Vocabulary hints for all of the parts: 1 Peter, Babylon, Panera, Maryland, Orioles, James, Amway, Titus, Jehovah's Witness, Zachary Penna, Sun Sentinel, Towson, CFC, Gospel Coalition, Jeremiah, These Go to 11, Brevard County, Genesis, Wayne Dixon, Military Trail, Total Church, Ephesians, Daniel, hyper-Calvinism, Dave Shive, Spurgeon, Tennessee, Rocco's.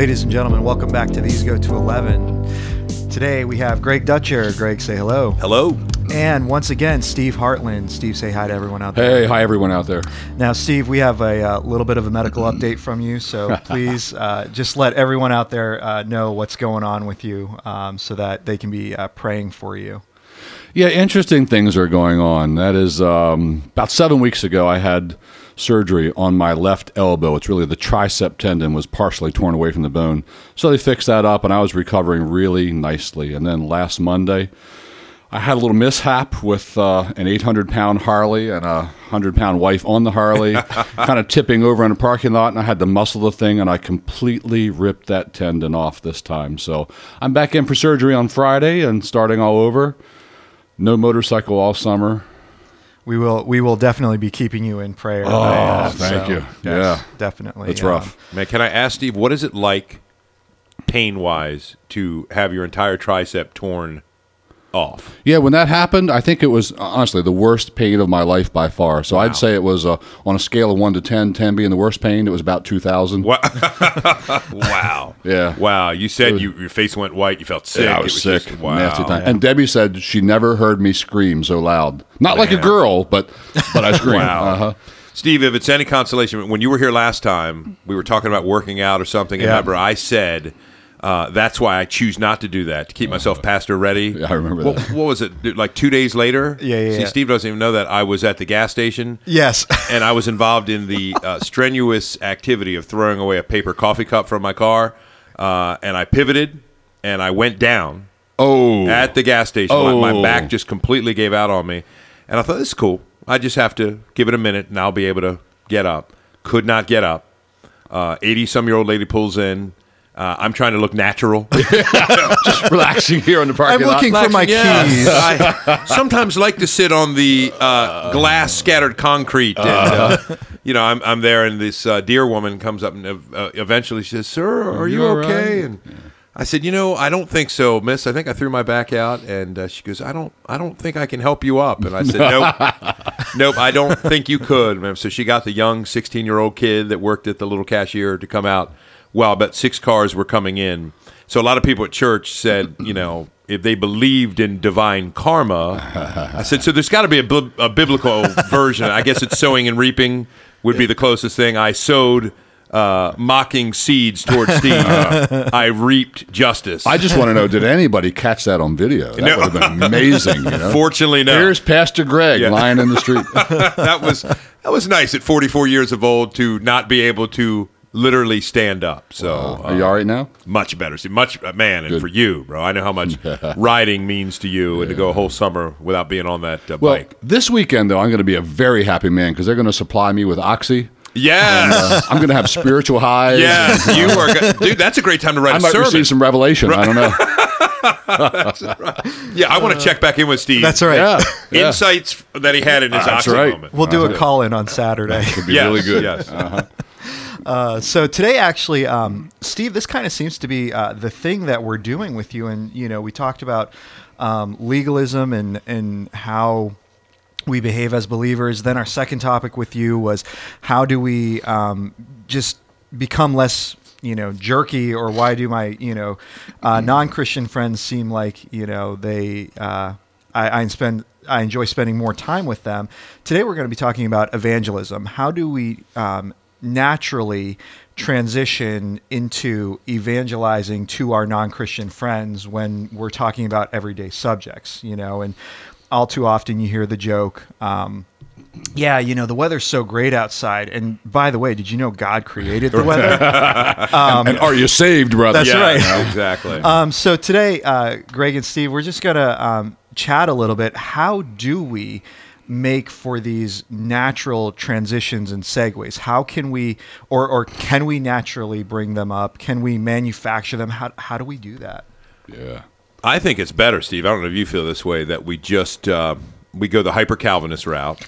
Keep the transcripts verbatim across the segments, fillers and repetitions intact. Ladies and gentlemen, welcome back to These Go to eleven. Today we have Greg Dutcher. Greg, say hello. Hello. And once again, Steve Hartland. Steve, say hi to everyone out there. Hey, hi everyone out there. Now, Steve, we have a uh, little bit of a medical update from you, so please uh, just let everyone out there uh, know what's going on with you um, so that they can be uh, praying for you. Yeah, interesting things are going on. That is, um, about seven weeks ago, I had surgery on my left elbow. It's really the tricep tendon was partially torn away from the bone. So they fixed that up, and I was recovering really nicely. And then last Monday, I had a little mishap with uh, an eight hundred pound Harley and a one hundred pound wife on the Harley, kind of tipping over in a parking lot, and I had to muscle the thing, and I completely ripped that tendon off this time. So I'm back in for surgery on Friday and starting all over. No motorcycle all summer. We will we will definitely be keeping you in prayer. Oh, uh, thank so, you. Yes, yeah. Definitely. It's um, rough. Man, can I ask, Steve, what is it like pain-wise to have your entire tricep torn off? Yeah, when that happened, I think it was, honestly, the worst pain of my life by far. So wow. I'd say it was, uh, on a scale of one to ten, ten being the worst pain, it was about two thousand. Wow. Wow. Yeah. Wow. You said was, you, your face went white, you felt sick. Yeah, I was, it was sick. Just, wow. Nasty time. Yeah. And Debbie said she never heard me scream so loud. Not Man. like a girl, but, but I screamed. Wow. Uh-huh. Steve, if it's any consolation, when you were here last time, we were talking about working out or something, yeah. and remember I said... Uh, that's why I choose not to do that, to keep myself pastor ready. Yeah, I remember what, that. What was it, dude, like two days later? Yeah, yeah, See, yeah. Steve doesn't even know that. I was at the gas station. Yes. And I was involved in the uh, strenuous activity of throwing away a paper coffee cup from my car, uh, and I pivoted, and I went down oh. at the gas station. Oh. My, my back just completely gave out on me, and I thought, this is cool. I just have to give it a minute, and I'll be able to get up. Could not get up. eighty-some-year-old lady pulls in. Uh, I'm trying to look natural. Just relaxing here in the parking lot. I'm looking lot. for relaxing, my keys. Yes. I sometimes like to sit on the uh, glass scattered concrete. And, uh, you know, I'm I'm there, and this uh, dear woman comes up, and uh, eventually she says, "Sir, are you okay?" Right? And I said, "You know, I don't think so, Miss. I think I threw my back out." And uh, she goes, "I don't, I don't think I can help you up." And I said, "Nope, nope, I don't think you could." And so she got the young sixteen-year-old kid that worked at the little cashier to come out. Well, about six cars were coming in. So a lot of people at church said, you know, if they believed in divine karma, I said, so there's got to be a, b- a biblical version. I guess it's sowing and reaping would be the closest thing. I sowed uh, mocking seeds towards Steve. Uh, I reaped justice. I just want to know, did anybody catch that on video? That no. would have been amazing. You know? Fortunately, no. Here's Pastor Greg yeah. lying in the street. That was that was nice at forty-four years of old to not be able to literally stand up. So wow. Are you all right now? Much better. See, much uh, man, and Good. for you, bro. I know how much riding means to you, yeah. and to go a whole summer without being on that uh, well, bike. This weekend, though, I'm going to be a very happy man because they're going to supply me with Oxy. Yes, and, uh, I'm going to have spiritual highs. Yes, and, uh, you are, go- dude. That's a great time to write I a sermon. I might receive some revelation. Right. I don't know. That's right. Yeah, I want to check back in with Steve. That's right. Yeah, yeah. Insights that he had in his uh, Oxy right. moment. We'll do uh, a call in on Saturday. That could be yes. really good. Yes. Uh-huh. Uh, so today, actually, um, Steve, this kind of seems to be uh, the thing that we're doing with you. And, you know, we talked about um, legalism and, and how we behave as believers. Then our second topic with you was how do we um, just become less, you know, jerky, or why do my, you know, uh, non-Christian friends seem like, you know, they, uh, I, I spend... I enjoy spending more time with them. Today, we're going to be talking about evangelism. How do we um, naturally transition into evangelizing to our non-Christian friends when we're talking about everyday subjects? You know, and all too often you hear the joke, um, yeah, you know, the weather's so great outside. And by the way, did you know God created the weather? Um, and are you saved, brother? That's yeah, right. No, exactly. Um, so today, uh, Greg and Steve, we're just going to... Um, chat a little bit. How do we make for these natural transitions and segues? How can we, or or can we naturally bring them up? Can we manufacture them? How how do we do that? Yeah, I think it's better, Steve. I don't know if you feel this way, that we just uh, we go the hyper Calvinist route.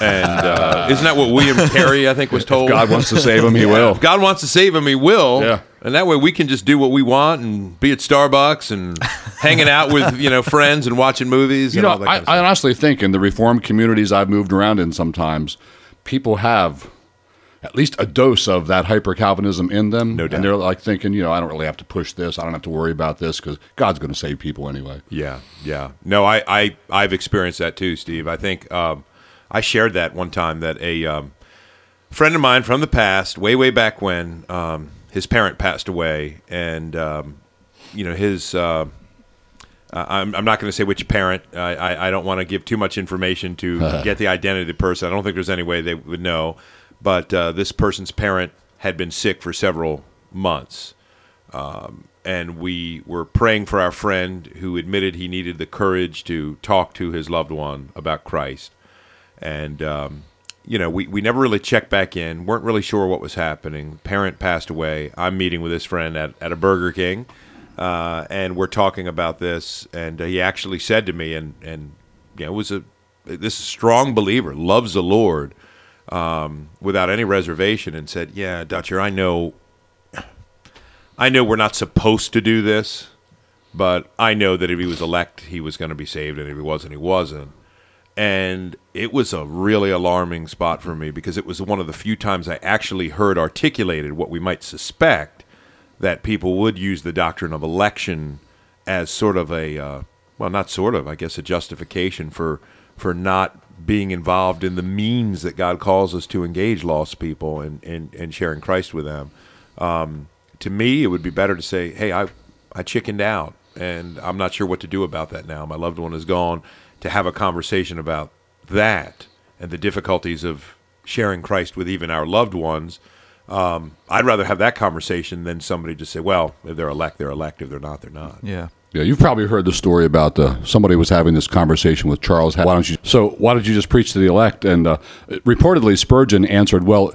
And uh, isn't that what William Carey, I think, was told? If God wants to save him, he yeah. will. If God wants to save him, he will. Yeah. And that way we can just do what we want and be at Starbucks and hanging out with, you know, friends and watching movies. You and know, all that kind I, of stuff. I honestly think in the Reformed communities I've moved around in sometimes, people have at least a dose of that hyper-Calvinism in them. No doubt. And they're like thinking, you know, I don't really have to push this. I don't have to worry about this because God's going to save people anyway. Yeah, yeah. No, I, I, I've experienced that too, Steve. I think um, I shared that one time that a um, friend of mine from the past, way, way back when, um, his parent passed away, and, um, you know, his... Uh, Uh, I'm, I'm not going to say which parent. I, I, I don't want to give too much information to uh-huh. get the identity of the person. I don't think there's any way they would know. But uh, this person's parent had been sick for several months. Um, and we were praying for our friend who admitted he needed the courage to talk to his loved one about Christ. And, um, you know, we, we never really checked back in, weren't really sure what was happening. Parent passed away. I'm meeting with this friend at, at a Burger King. Uh, and we're talking about this, and uh, he actually said to me, and and you know, was a this strong believer, loves the Lord um, without any reservation, and said, "Yeah, Dutcher, I know, I know we're not supposed to do this, but I know that if he was elect, he was going to be saved, and if he wasn't, he wasn't." And it was a really alarming spot for me because it was one of the few times I actually heard articulated what we might suspect. That people would use the doctrine of election as sort of a, uh, well, not sort of, I guess, a justification for for not being involved in the means that God calls us to engage lost people and, and, and sharing Christ with them. Um, to me, it would be better to say, hey, I, I chickened out, and I'm not sure what to do about that now. My loved one is gone, to have a conversation about that and the difficulties of sharing Christ with even our loved ones. Um, I'd rather have that conversation than somebody just say, well, if they're elect, they're elect. If they're not, they're not. Yeah. Yeah, you've probably heard the story about uh, somebody was having this conversation with Charles Hadley. Why don't you, so why don't you just preach to the elect? And uh, reportedly, Spurgeon answered, well,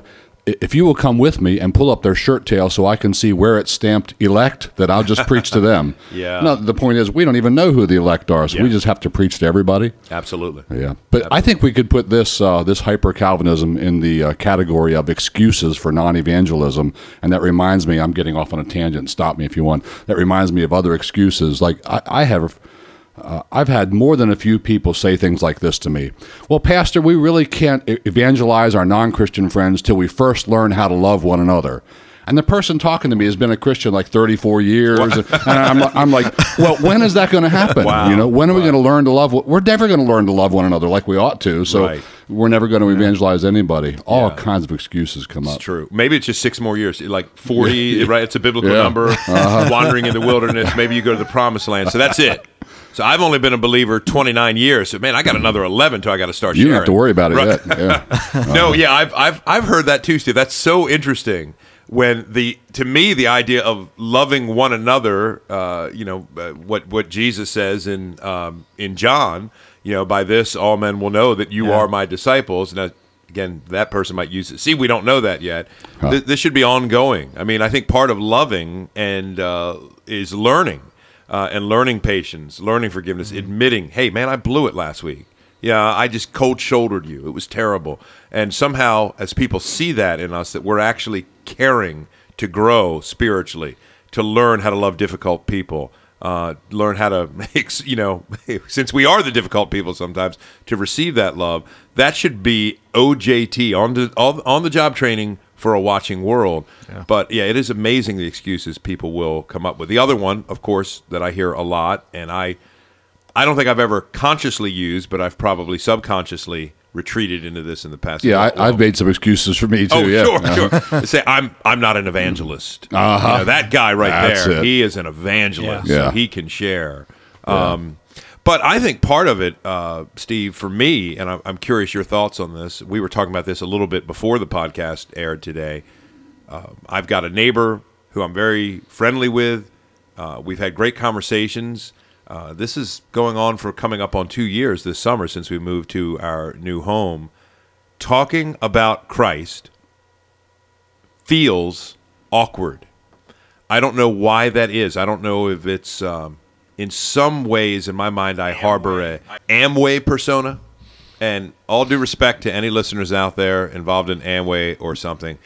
if you will come with me and pull up their shirt tail so I can see where it's stamped elect, that I'll just preach to them. Yeah. No, the point is, we don't even know who the elect are, so yeah. we just have to preach to everybody. Absolutely. Yeah. But Absolutely. I think we could put this uh, this hyper-Calvinism in the uh, category of excuses for non-evangelism, and that reminds me, I'm getting off on a tangent, stop me if you want, that reminds me of other excuses. Like, I, I have... Uh, I've had more than a few people say things like this to me. Well, Pastor, we really can't evangelize our non-Christian friends till we first learn how to love one another. And the person talking to me has been a Christian like thirty-four years. And I'm, I'm like, well, when is that going to happen? Wow. You know, when are wow. we going to learn to love? We're never going to learn to love one another like we ought to. So right. we're never going to evangelize anybody. All yeah. kinds of excuses come it's up. It's true. Maybe it's just six more years, like forty, yeah. right? It's a biblical yeah. number, uh-huh. wandering in the wilderness. Maybe you go to the promised land. So that's it. So I've only been a believer twenty-nine years. So man, I got another eleven until I got to start sharing. You don't have to worry about it right. yet. Yeah. Uh-huh. No, yeah, I've I've I've heard that too, Steve. That's so interesting. When the to me the idea of loving one another, uh, you know, uh, what what Jesus says in um, in John, you know, by this all men will know that you yeah. are my disciples. And I, again, that person might use it. See, we don't know that yet. Huh. Th- this should be ongoing. I mean, I think part of loving and uh, is learning. Uh, and learning patience, learning forgiveness, mm-hmm. admitting, hey, man, I blew it last week. Yeah, I just cold-shouldered you. It was terrible. And somehow, as people see that in us, that we're actually caring to grow spiritually, to learn how to love difficult people, uh, learn how to, make, you know, since we are the difficult people sometimes, to receive that love, that should be O J T, on the, on the job training for a watching world. Yeah. But yeah, it is amazing the excuses people will come up with. The other one, of course, that I hear a lot, and I I don't think I've ever consciously used, but I've probably subconsciously retreated into this in the past. Yeah, I, I've made some excuses for me too. Oh, yeah. sure, yeah. sure. Say, I'm I'm not an evangelist. Uh-huh. You know, that guy right That's there, it. He is an evangelist. Yeah. Yeah. So he can share. Yeah. Um, but I think part of it, uh, Steve, for me, and I'm, I'm curious your thoughts on this. We were talking about this a little bit before the podcast aired today. Uh, I've got a neighbor who I'm very friendly with. Uh, we've had great conversations. Uh, this is going on for coming up on two years this summer since we moved to our new home. Talking about Christ feels awkward. I don't know why that is. I don't know if it's... Um, In some ways, in my mind, I harbor a Amway persona. And all due respect to any listeners out there involved in Amway or something,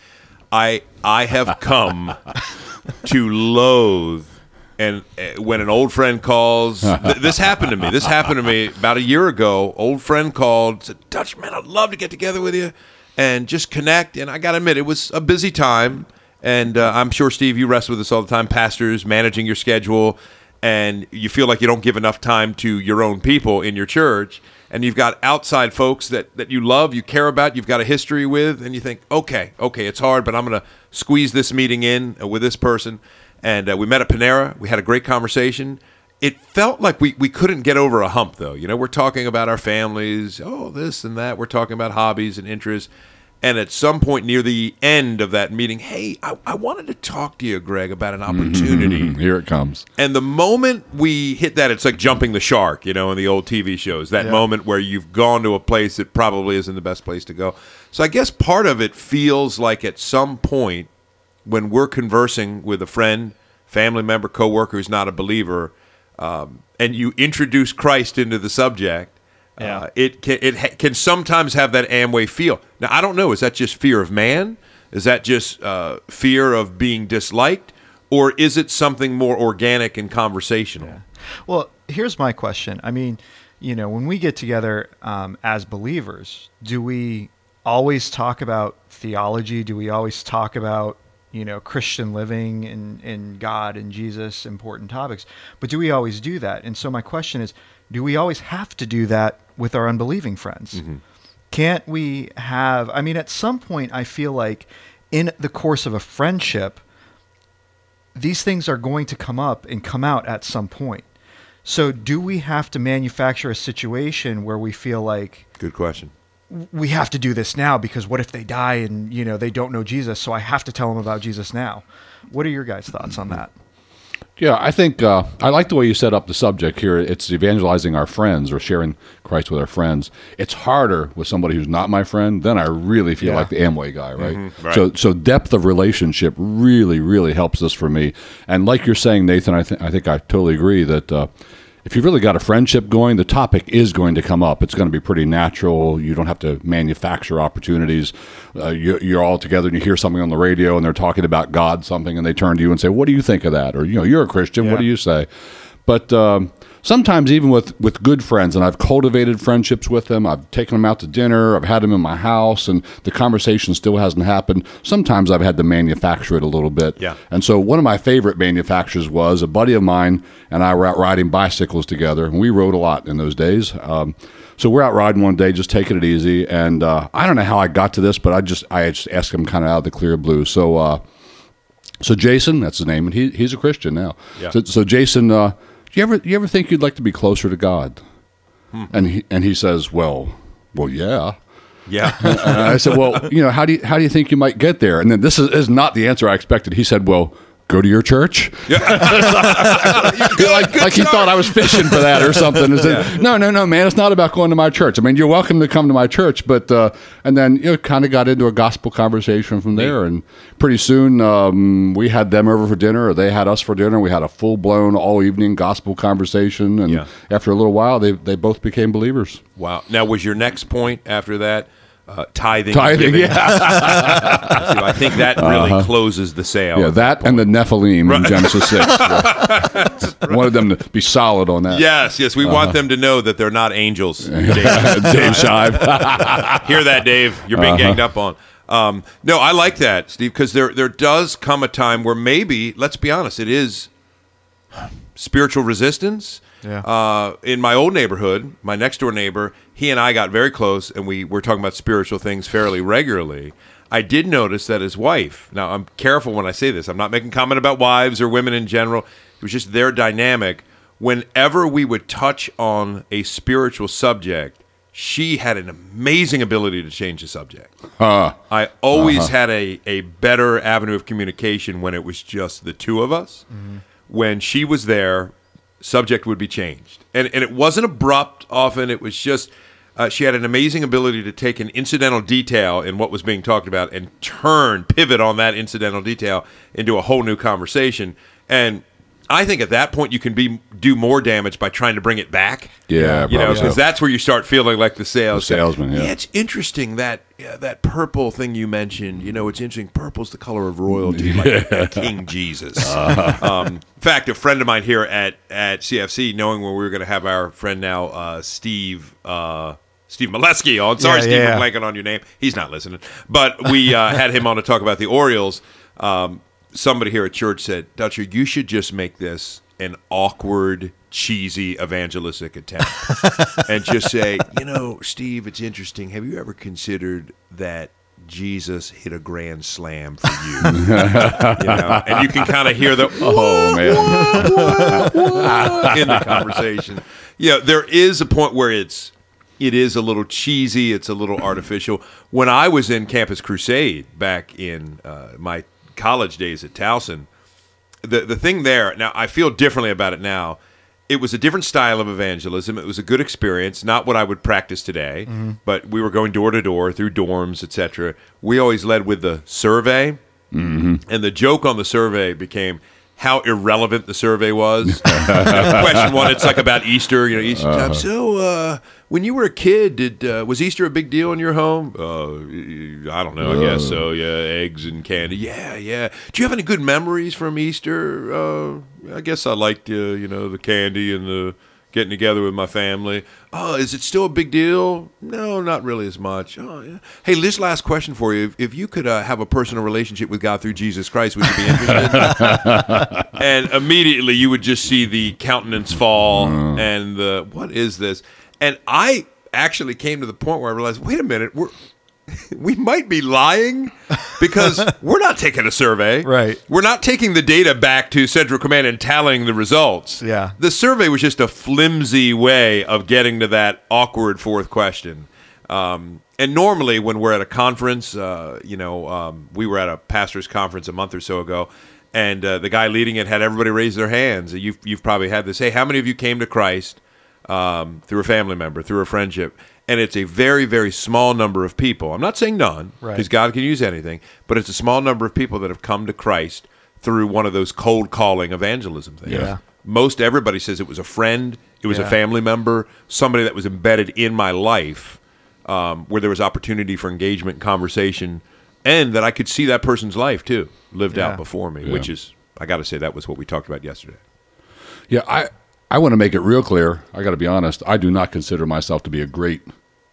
I I have come to loathe. And when an old friend calls, th- this happened to me. This happened to me about a year ago. Old friend called, said, Dutch, man, I'd love to get together with you. and just connect. And I got to admit, it was a busy time. And uh, I'm sure, Steve, you wrestle with this all the time, pastors, managing your schedule, and you feel like you don't give enough time to your own people in your church. And you've got outside folks that, that you love, you care about, you've got a history with, and you think, okay, okay, it's hard, but I'm going to squeeze this meeting in with this person. And uh, we met at Panera. We had a great conversation. It felt like we, we couldn't get over a hump, though. You know, we're talking about our families, oh, this and that. We're talking about hobbies and interests. And at some point near the end of that meeting, hey, I, I wanted to talk to you, Greg, about an opportunity. Here it comes. And the moment we hit that, it's like jumping the shark, you know, in the old T V shows, that yeah. moment where you've gone to a place that probably isn't the best place to go. So I guess part of it feels like at some point when we're conversing with a friend, family member, coworker who's not a believer, um, and you introduce Christ into the subject, Yeah. Uh, it can it ha- can sometimes have that Amway feel. Now, I don't know. Is that just fear of man? Is that just uh, fear of being disliked? Or is it something more organic and conversational? Yeah. Well, here's my question. I mean, you know, when we get together um, as believers, do we always talk about theology? Do we always talk about, you know, Christian living and, and God and Jesus, important topics? But do we always do that? And so my question is, do we always have to do that with our unbelieving friends? Mm-hmm. Can't we have, I mean, at some point, I feel like in the course of a friendship, these things are going to come up and come out at some point. So do we have to manufacture a situation where we feel like... Good question. We have to do this now because what if they die and, you know, they don't know Jesus, so I have to tell them about Jesus now. What are your guys' thoughts on that? Yeah, I think uh, I like the way you set up the subject here. It's evangelizing our friends or sharing Christ with our friends. It's harder with somebody who's not my friend. Then I really feel yeah. like the Amway guy, right? Mm-hmm, right. So, so depth of relationship really, really helps us for me. And like you're saying, Nathan, I think I think I totally agree that uh, if you've really got a friendship going, the topic is going to come up. It's going to be pretty natural. You don't have to manufacture opportunities. Uh, you, you're all together and you hear something on the radio and they're talking about God something and they turn to you and say, what do you think of that? Or, you know, you're a Christian. Yeah. What do you say? But um, sometimes even with, with good friends, and I've cultivated friendships with them, I've taken them out to dinner, I've had them in my house, and the conversation still hasn't happened. Sometimes I've had to manufacture it a little bit. Yeah. And so one of my favorite manufacturers was a buddy of mine and I were out riding bicycles together, and we rode a lot in those days. Um, so we're out riding one day, just taking it easy, and uh, I don't know how I got to this, but I just I just asked him kind of out of the clear blue. So uh, so Jason, that's his name, and he he's a Christian now. Yeah. So, so Jason... Uh, You ever you ever think you'd like to be closer to God? Hmm. And he and he says, well, well, yeah, yeah. And I said, well, you know, how do you how do you think you might get there? And then this is, is not the answer I expected. He said, well, go to your church. Yeah. good, like good like he thought I was fishing for that or something. Said, no, no, no, man, it's not about going to my church. I mean, you're welcome to come to my church, but uh, and then you know, kind of got into a gospel conversation from there, and pretty soon um, we had them over for dinner, or they had us for dinner. We had a full blown all evening gospel conversation, and yeah. after a little while, they they both became believers. Wow! Now, was your next point after that? Uh, tithing. Tithing, yeah. So I think that really uh-huh. closes the sale. Yeah, that point. And the Nephilim right. in Genesis six. Right? Right. Wanted them to be solid on that. Yes, yes. We uh-huh. want them to know that they're not angels. Dave, Dave Shive. Hear that, Dave. You're being uh-huh. ganged up on. Um, no, I like that, Steve, because there, there does come a time where maybe, let's be honest, it is spiritual resistance. Yeah. Uh, in my old neighborhood, my next door neighbor, he and I got very close, and we were talking about spiritual things fairly regularly. I did notice that his wife, now I'm careful when I say this, I'm not making comment about wives or women in general, it was just their dynamic. Whenever we would touch on a spiritual subject, she had an amazing ability to change the subject. Uh, I always uh-huh. had a, a better avenue of communication when it was just the two of us. Mm-hmm. When she was there, subject would be changed. And and it wasn't abrupt often. It was just uh, she had an amazing ability to take an incidental detail in what was being talked about and turn, pivot on that incidental detail into a whole new conversation. And I think at that point you can be do more damage by trying to bring it back. Yeah, you know, because so. that's where you start feeling like the sales the salesman. Yeah. yeah, it's interesting that yeah, that purple thing you mentioned. You know, it's interesting. Purple's the color of royalty, like yeah. King Jesus. Uh-huh. Um, in fact, a friend of mine here at at C F C, knowing when we were going to have our friend now, uh, Steve uh, Steve Maleski on. Sorry, yeah, yeah, Steve McClankin yeah. on your name. He's not listening. But we uh, had him on to talk about the Orioles. Um, somebody here at church said, Dutcher, you should just make this an awkward, cheesy, evangelistic attempt. And just say, you know, Steve, it's interesting. Have you ever considered that Jesus hit a grand slam for you? You know? And you can kind of hear the, oh, man, wah, wah, wah, in the conversation. Yeah, there is a point where it's, it is a little cheesy. It's a little artificial. When I was in Campus Crusade back in uh, my college days at Towson, the the thing there, now I feel differently about it now. It was a different style of evangelism. It was a good experience, not what I would practice today, mm-hmm. but we were going door to door through dorms, et cetera. We always led with the survey, mm-hmm. and the joke on the survey became how irrelevant the survey was. Question one, it's like about Easter, you know, Easter time. Uh-huh. So, uh, when you were a kid, did uh, was Easter a big deal in your home? Uh, I don't know, I guess so, yeah, eggs and candy. Yeah, yeah. Do you have any good memories from Easter? Uh, I guess I liked, uh, you know, the candy and the getting together with my family. Oh, is it still a big deal? No, not really as much. Oh, yeah. Hey, this last question for you. If, if you could uh, have a personal relationship with God through Jesus Christ, would you be interested? And immediately you would just see the countenance fall mm. and the, what is this? And I actually came to the point where I realized, wait a minute, we're, we might be lying because we're not taking a survey. Right. We're not taking the data back to Central Command and tallying the results. Yeah. The survey was just a flimsy way of getting to that awkward fourth question. Um, and normally when we're at a conference, uh, you know, um, we were at a pastor's conference a month or so ago, and uh, the guy leading it had everybody raise their hands. You've, you've probably had this. Hey, how many of you came to Christ? Um, through a family member, through a friendship. And it's a very, very small number of people. I'm not saying none, because right. God can use anything, but it's a small number of people that have come to Christ through one of those cold calling evangelism things. Yeah. Most everybody says it was a friend, it was yeah. a family member, somebody that was embedded in my life um, where there was opportunity for engagement, conversation, and that I could see that person's life too, lived yeah. out before me, yeah. which is, I got to say, that was what we talked about yesterday. Yeah, I... I want to make it real clear. I got to be honest. I do not consider myself to be a great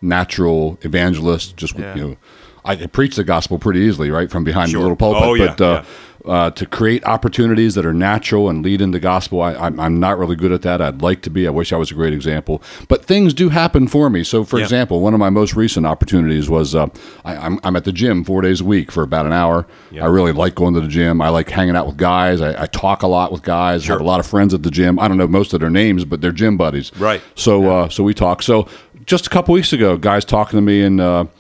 natural evangelist. Just yeah. you know, I preach the gospel pretty easily, right, from behind sure. the little pulpit. Oh, yeah, but uh, yeah. uh, to create opportunities that are natural and lead into gospel, I, I'm, I'm not really good at that. I'd like to be. I wish I was a great example. But things do happen for me. So, for yeah. example, one of my most recent opportunities was uh, I, I'm, I'm at the gym four days a week for about an hour. Yeah. I really like going to the gym. I like hanging out with guys. I, I talk a lot with guys. Sure. I have a lot of friends at the gym. I don't know most of their names, but they're gym buddies. Right. So, yeah. uh, so we talk. So, just a couple weeks ago, guys talking to me and uh, –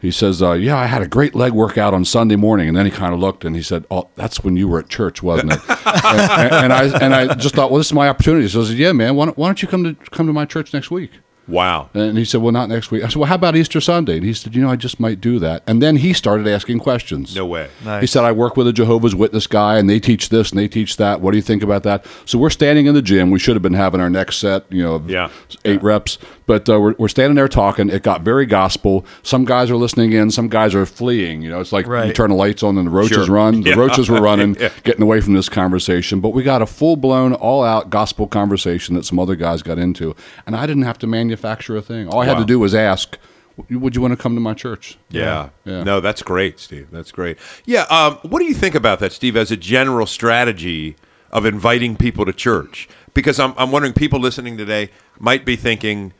he says, uh, yeah, I had a great leg workout on Sunday morning. And then he kind of looked and he said, oh, that's when you were at church, wasn't it? and, and I and I just thought, well, this is my opportunity. So I said, yeah, man, why don't, why don't you come to come to my church next week? Wow. And he said, well, not next week. I said, well, how about Easter Sunday? And he said, you know, I just might do that. And then he started asking questions. No way. Nice. He said, I work with a Jehovah's Witness guy, and they teach this and they teach that. What do you think about that? So we're standing in the gym. We should have been having our next set, you know, yeah. eight yeah. reps. But uh, we're, we're standing there talking. It got very gospel. Some guys are listening in. Some guys are fleeing. You know, it's like right. you turn the lights on and the roaches sure. run. The yeah. roaches were running, yeah. getting away from this conversation. But we got a full-blown, all-out gospel conversation that some other guys got into. And I didn't have to manage Manufacture a thing. All I wow. had to do was ask, would you want to come to my church? Yeah. yeah. No, that's great, Steve. That's great. Yeah. Um, what do you think about that, Steve, as a general strategy of inviting people to church? Because I'm, I'm wondering, people listening today might be thinking,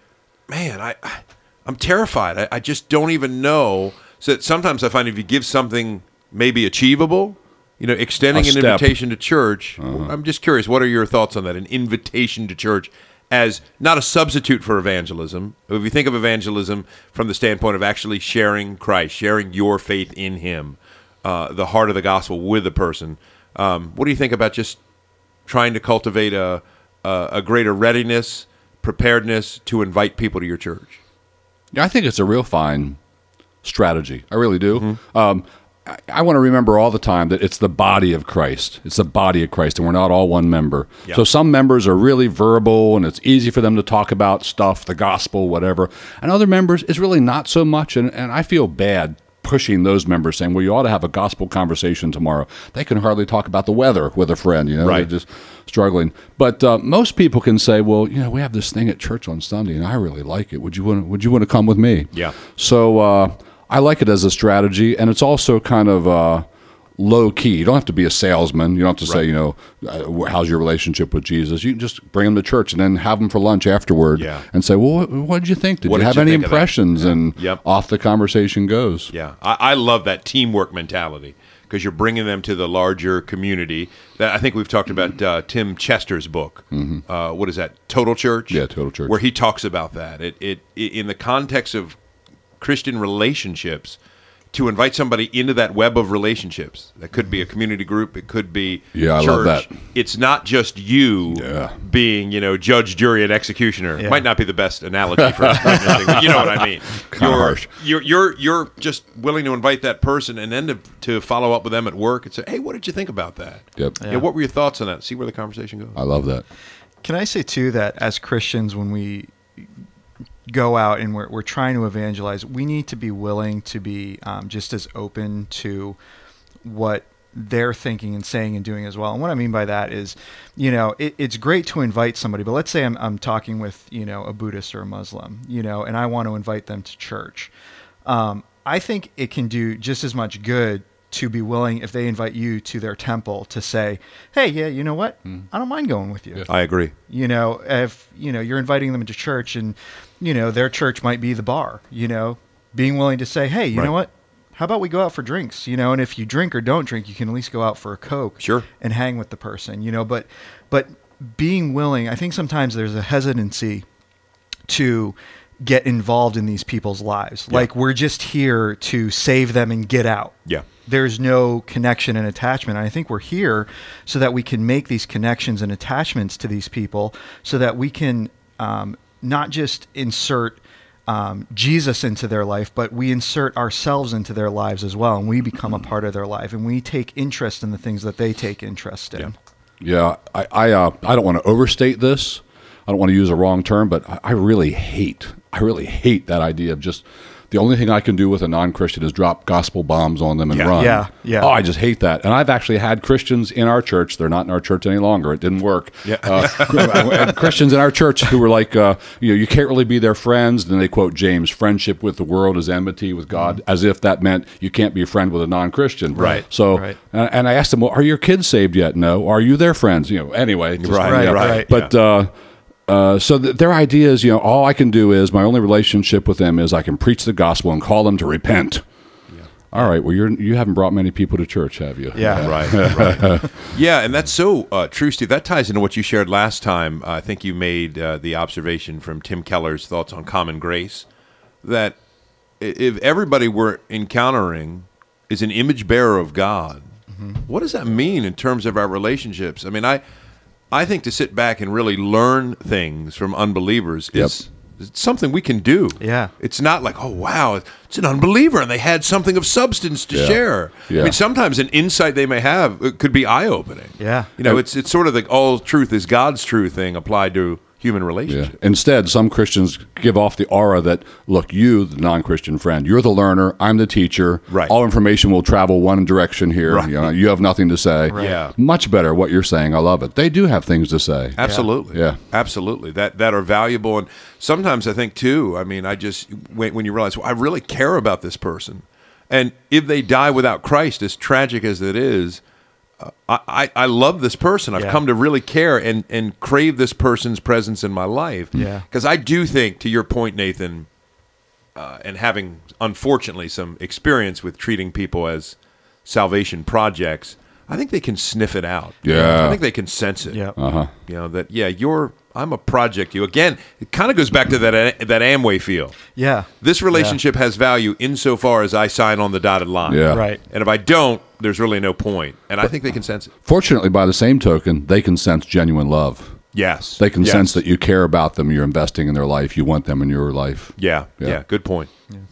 man, I, I, I'm terrified. I, I just don't even know. So sometimes I find if you give something maybe achievable, you know, extending an invitation to church, uh-huh. I'm just curious, what are your thoughts on that? An invitation to church as not a substitute for evangelism. If you think of evangelism from the standpoint of actually sharing Christ, sharing your faith in him, uh, the heart of the gospel with a person, um, what do you think about just trying to cultivate a, a, a greater readiness, preparedness to invite people to your church? Yeah, I think it's a real fine strategy. I really do. Mm-hmm. Um, I, I want to remember all the time that it's the body of Christ. It's the body of Christ, and we're not all one member. Yep. So some members are really verbal, and it's easy for them to talk about stuff, the gospel, whatever. And other members, it's really not so much, and, and I feel bad pushing those members, saying, well, you ought to have a gospel conversation tomorrow. They can hardly talk about the weather with a friend, you know, right. They're just struggling. But uh, most people can say, well, you know, we have this thing at church on Sunday, and I really like it. Would you want, would you want to come with me? Yeah. So uh, I like it as a strategy, and it's also kind of uh, low-key. You don't have to be a salesman. You don't have to right. say, you know, how's your relationship with Jesus? You can just bring them to church and then have them for lunch afterward yeah. and say, well, what, what did you think? Did what you did have you any impressions? Yeah. And yep. off the conversation goes. Yeah, I, I love that teamwork mentality because you're bringing them to the larger community. That I think we've talked about uh, Tim Chester's book. Mm-hmm. Uh, what is that, Total Church? Yeah, Total Church. Where he talks about that. It, it, it in the context of Christian relationships, to invite somebody into that web of relationships. That could be a community group. It could be yeah, church. I love that. It's not just you yeah. being, you know, judge, jury, and executioner. Yeah. Might not be the best analogy for this kind of thing, but you know what I mean. You're, you're you're you're just willing to invite that person and then to, to follow up with them at work and say, hey, what did you think about that? Yep. Yeah. Yeah, what were your thoughts on that? See where the conversation goes. I love that. Can I say, too, that as Christians, when we go out and we're, we're trying to evangelize, we need to be willing to be um, just as open to what they're thinking and saying and doing as well. And what I mean by that is, you know, it, it's great to invite somebody, but let's say I'm, I'm talking with, you know, a Buddhist or a Muslim, you know, and I want to invite them to church. Um, I think it can do just as much good to be willing, if they invite you to their temple, to say, hey, yeah, you know what? Mm. I don't mind going with you. Yeah. I agree. You know, if, you know, you're inviting them to church and, you know, their church might be the bar, you know, being willing to say, hey, you right. know what? How about we go out for drinks, you know, and if you drink or don't drink, you can at least go out for a Coke sure. and hang with the person, you know, but, but being willing, I think sometimes there's a hesitancy to get involved in these people's lives. Yeah. Like we're just here to save them and get out. Yeah. There's no connection and attachment. And I think we're here so that we can make these connections and attachments to these people so that we can um, not just insert um, Jesus into their life, but we insert ourselves into their lives as well. And we become a part of their life and we take interest in the things that they take interest in. Yeah. Yeah, I, I, uh, I don't want to overstate this. I don't want to use a wrong term, but I, I really hate, I really hate that idea of just, the only thing I can do with a non-Christian is drop gospel bombs on them and yeah, run. Yeah, yeah. Oh, I just hate that. And I've actually had Christians in our church. They're not in our church any longer. It didn't work. Yeah. uh, Christians in our church who were like, uh, you know, you can't really be their friends. Then they quote James, friendship with the world is enmity with God, mm-hmm. as if that meant you can't be a friend with a non-Christian. Right. So, right. And, and I asked them, well, are your kids saved yet? No. Are you their friends? You know, anyway. Just, right, yeah. right, right. But, yeah. uh, Uh, so th- their idea is, you know, all I can do is my only relationship with them is I can preach the gospel and call them to repent. Yeah. All right. Well, you're, you haven't brought many people to church, have you? Yeah. yeah. Right. right. Yeah. And that's so uh, true, Steve. That ties into what you shared last time. Uh, I think you made uh, the observation from Tim Keller's Thoughts on Common Grace that if everybody we're encountering is an image bearer of God, mm-hmm. what does that mean in terms of our relationships? I mean, I... I think to sit back and really learn things from unbelievers is yep. something we can do. Yeah. It's not like, oh, wow, it's an unbeliever, and they had something of substance to yeah. share. Yeah. I mean, sometimes an insight they may have it could be eye-opening. Yeah. You know, it's it's sort of the all truth is God's true thing applied to human relationship. Yeah. Instead, some Christians give off the aura that, look, you, the non-Christian friend, you're the learner, I'm the teacher, right. all information will travel one direction here, right. you know, you have nothing to say. Right. Yeah. Much better what you're saying, I love it. They do have things to say. Absolutely. Yeah. Absolutely. That that are valuable, and sometimes I think too, I mean, I just, when you realize, well, I really care about this person, and if they die without Christ, as tragic as it is, Uh, I, I love this person. I've yeah. come to really care and, and crave this person's presence in my life. Yeah. Because I do think, to your point, Nathan, uh, and having, unfortunately, some experience with treating people as salvation projects, I think they can sniff it out. Yeah. I think they can sense it. Yeah. Uh-huh. You know, that, yeah, you're, I'm a project. You, again, it kind of goes back to that that Amway feel. Yeah. This relationship yeah. has value insofar as I sign on the dotted line. Yeah. Right. And if I don't, there's really no point. And but I think they can sense it. Fortunately, by the same token, they can sense genuine love. Yes. They can yes. sense that you care about them, you're investing in their life, you want them in your life. Yeah. Yeah. yeah. Good point. Yeah.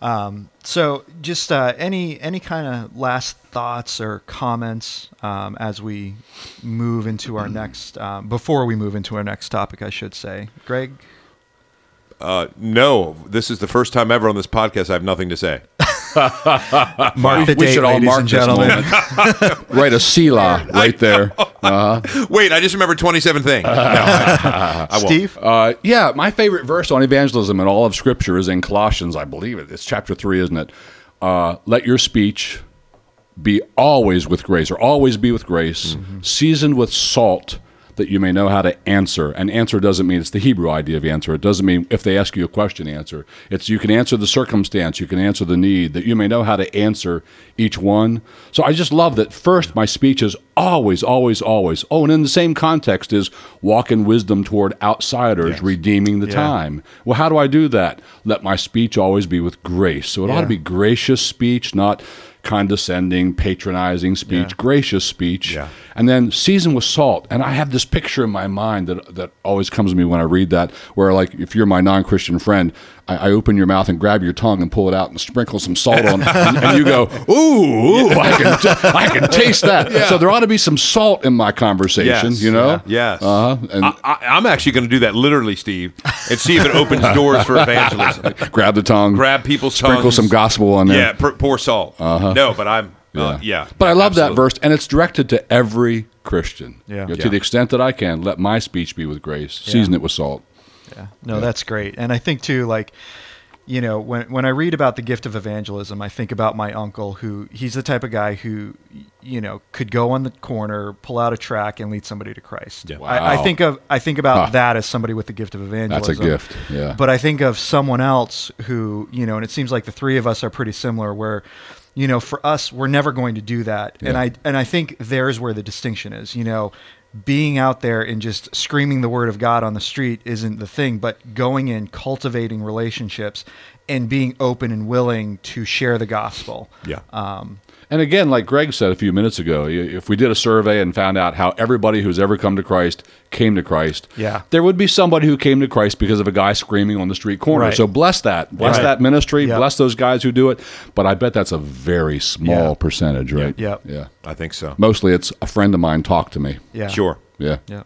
Um, so just, uh, any, any kind of last thoughts or comments, um, as we move into our next, um, before we move into our next topic, I should say, Greg? Uh, no, this is the first time ever on this podcast I have nothing to say. Mark the we date, should all mark this moment. Write a Selah right there. Uh-huh. Wait, I just remembered twenty-seven things. No, I, I won't. Steve? Uh, yeah, my favorite verse on evangelism in all of Scripture is in Colossians, I believe it. It's chapter three, isn't it? Uh, let your speech be always with grace, or always be with grace, mm-hmm. seasoned with salt, that you may know how to answer. And answer doesn't mean, it's the Hebrew idea of answer. It doesn't mean if they ask you a question, answer. It's you can answer the circumstance, you can answer the need, that you may know how to answer each one. So I just love that first, my speech is always, always, always. Oh, and in the same context is walk in wisdom toward outsiders, yes. redeeming the yeah. time. Well, how do I do that? Let my speech always be with grace. So it yeah. ought to be gracious speech, not condescending, patronizing speech, yeah. gracious speech, yeah. and then seasoned with salt. And I have this picture in my mind that that always comes to me when I read that, where like if you're my non-Christian friend, I, I open your mouth and grab your tongue and pull it out and sprinkle some salt on it, and, and you go, ooh, ooh I, can t- I can taste that. Yeah. So there ought to be some salt in my conversation, yes, you know? Yeah. Yes. Uh-huh. And I, I, I'm actually going to do that literally, Steve, and see if it opens doors for evangelism. Grab the tongue. Grab people's tongues. Sprinkle some gospel on there. Yeah, pr- pour salt. Uh-huh. No, but I'm, yeah. Uh, yeah but I love absolutely. that verse, and it's directed to every Christian. Yeah. You know, yeah. To the extent that I can, let my speech be with grace, yeah. season it with salt. Yeah. No, yeah. that's great. And I think, too, like, you know, when when I read about the gift of evangelism, I think about my uncle who, he's the type of guy who, you know, could go on the corner, pull out a track, and lead somebody to Christ. Yeah. Wow. I, I think of I think about huh. that as somebody with the gift of evangelism. That's a gift, yeah. But I think of someone else who, you know, and it seems like the three of us are pretty similar where, you know, for us, we're never going to do that. Yeah. And I and I think there's where the distinction is, you know. Being out there and just screaming the word of God on the street isn't the thing, but going in, cultivating relationships, and being open and willing to share the gospel. Yeah. Um, and again, like Greg said a few minutes ago, if we did a survey and found out how everybody who's ever come to Christ came to Christ, yeah. there would be somebody who came to Christ because of a guy screaming on the street corner. Right. So bless that. Bless right. that ministry. Yep. Bless those guys who do it. But I bet that's a very small yeah. percentage, right? Yeah. Yep. Yeah. I think so. Mostly it's a friend of mine talked to me. Yeah. Sure. Yeah. Yeah.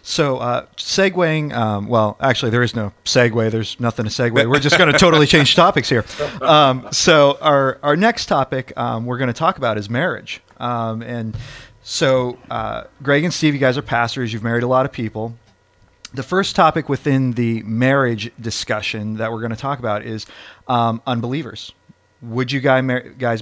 So uh, segueing, um, well, actually, there is no segue. There's nothing to segue. We're just going to totally change topics here. Um, so our our next topic um, we're going to talk about is marriage. Um, and so uh, Greg and Steve, you guys are pastors. You've married a lot of people. The first topic within the marriage discussion that we're going to talk about is um, unbelievers. Would you guys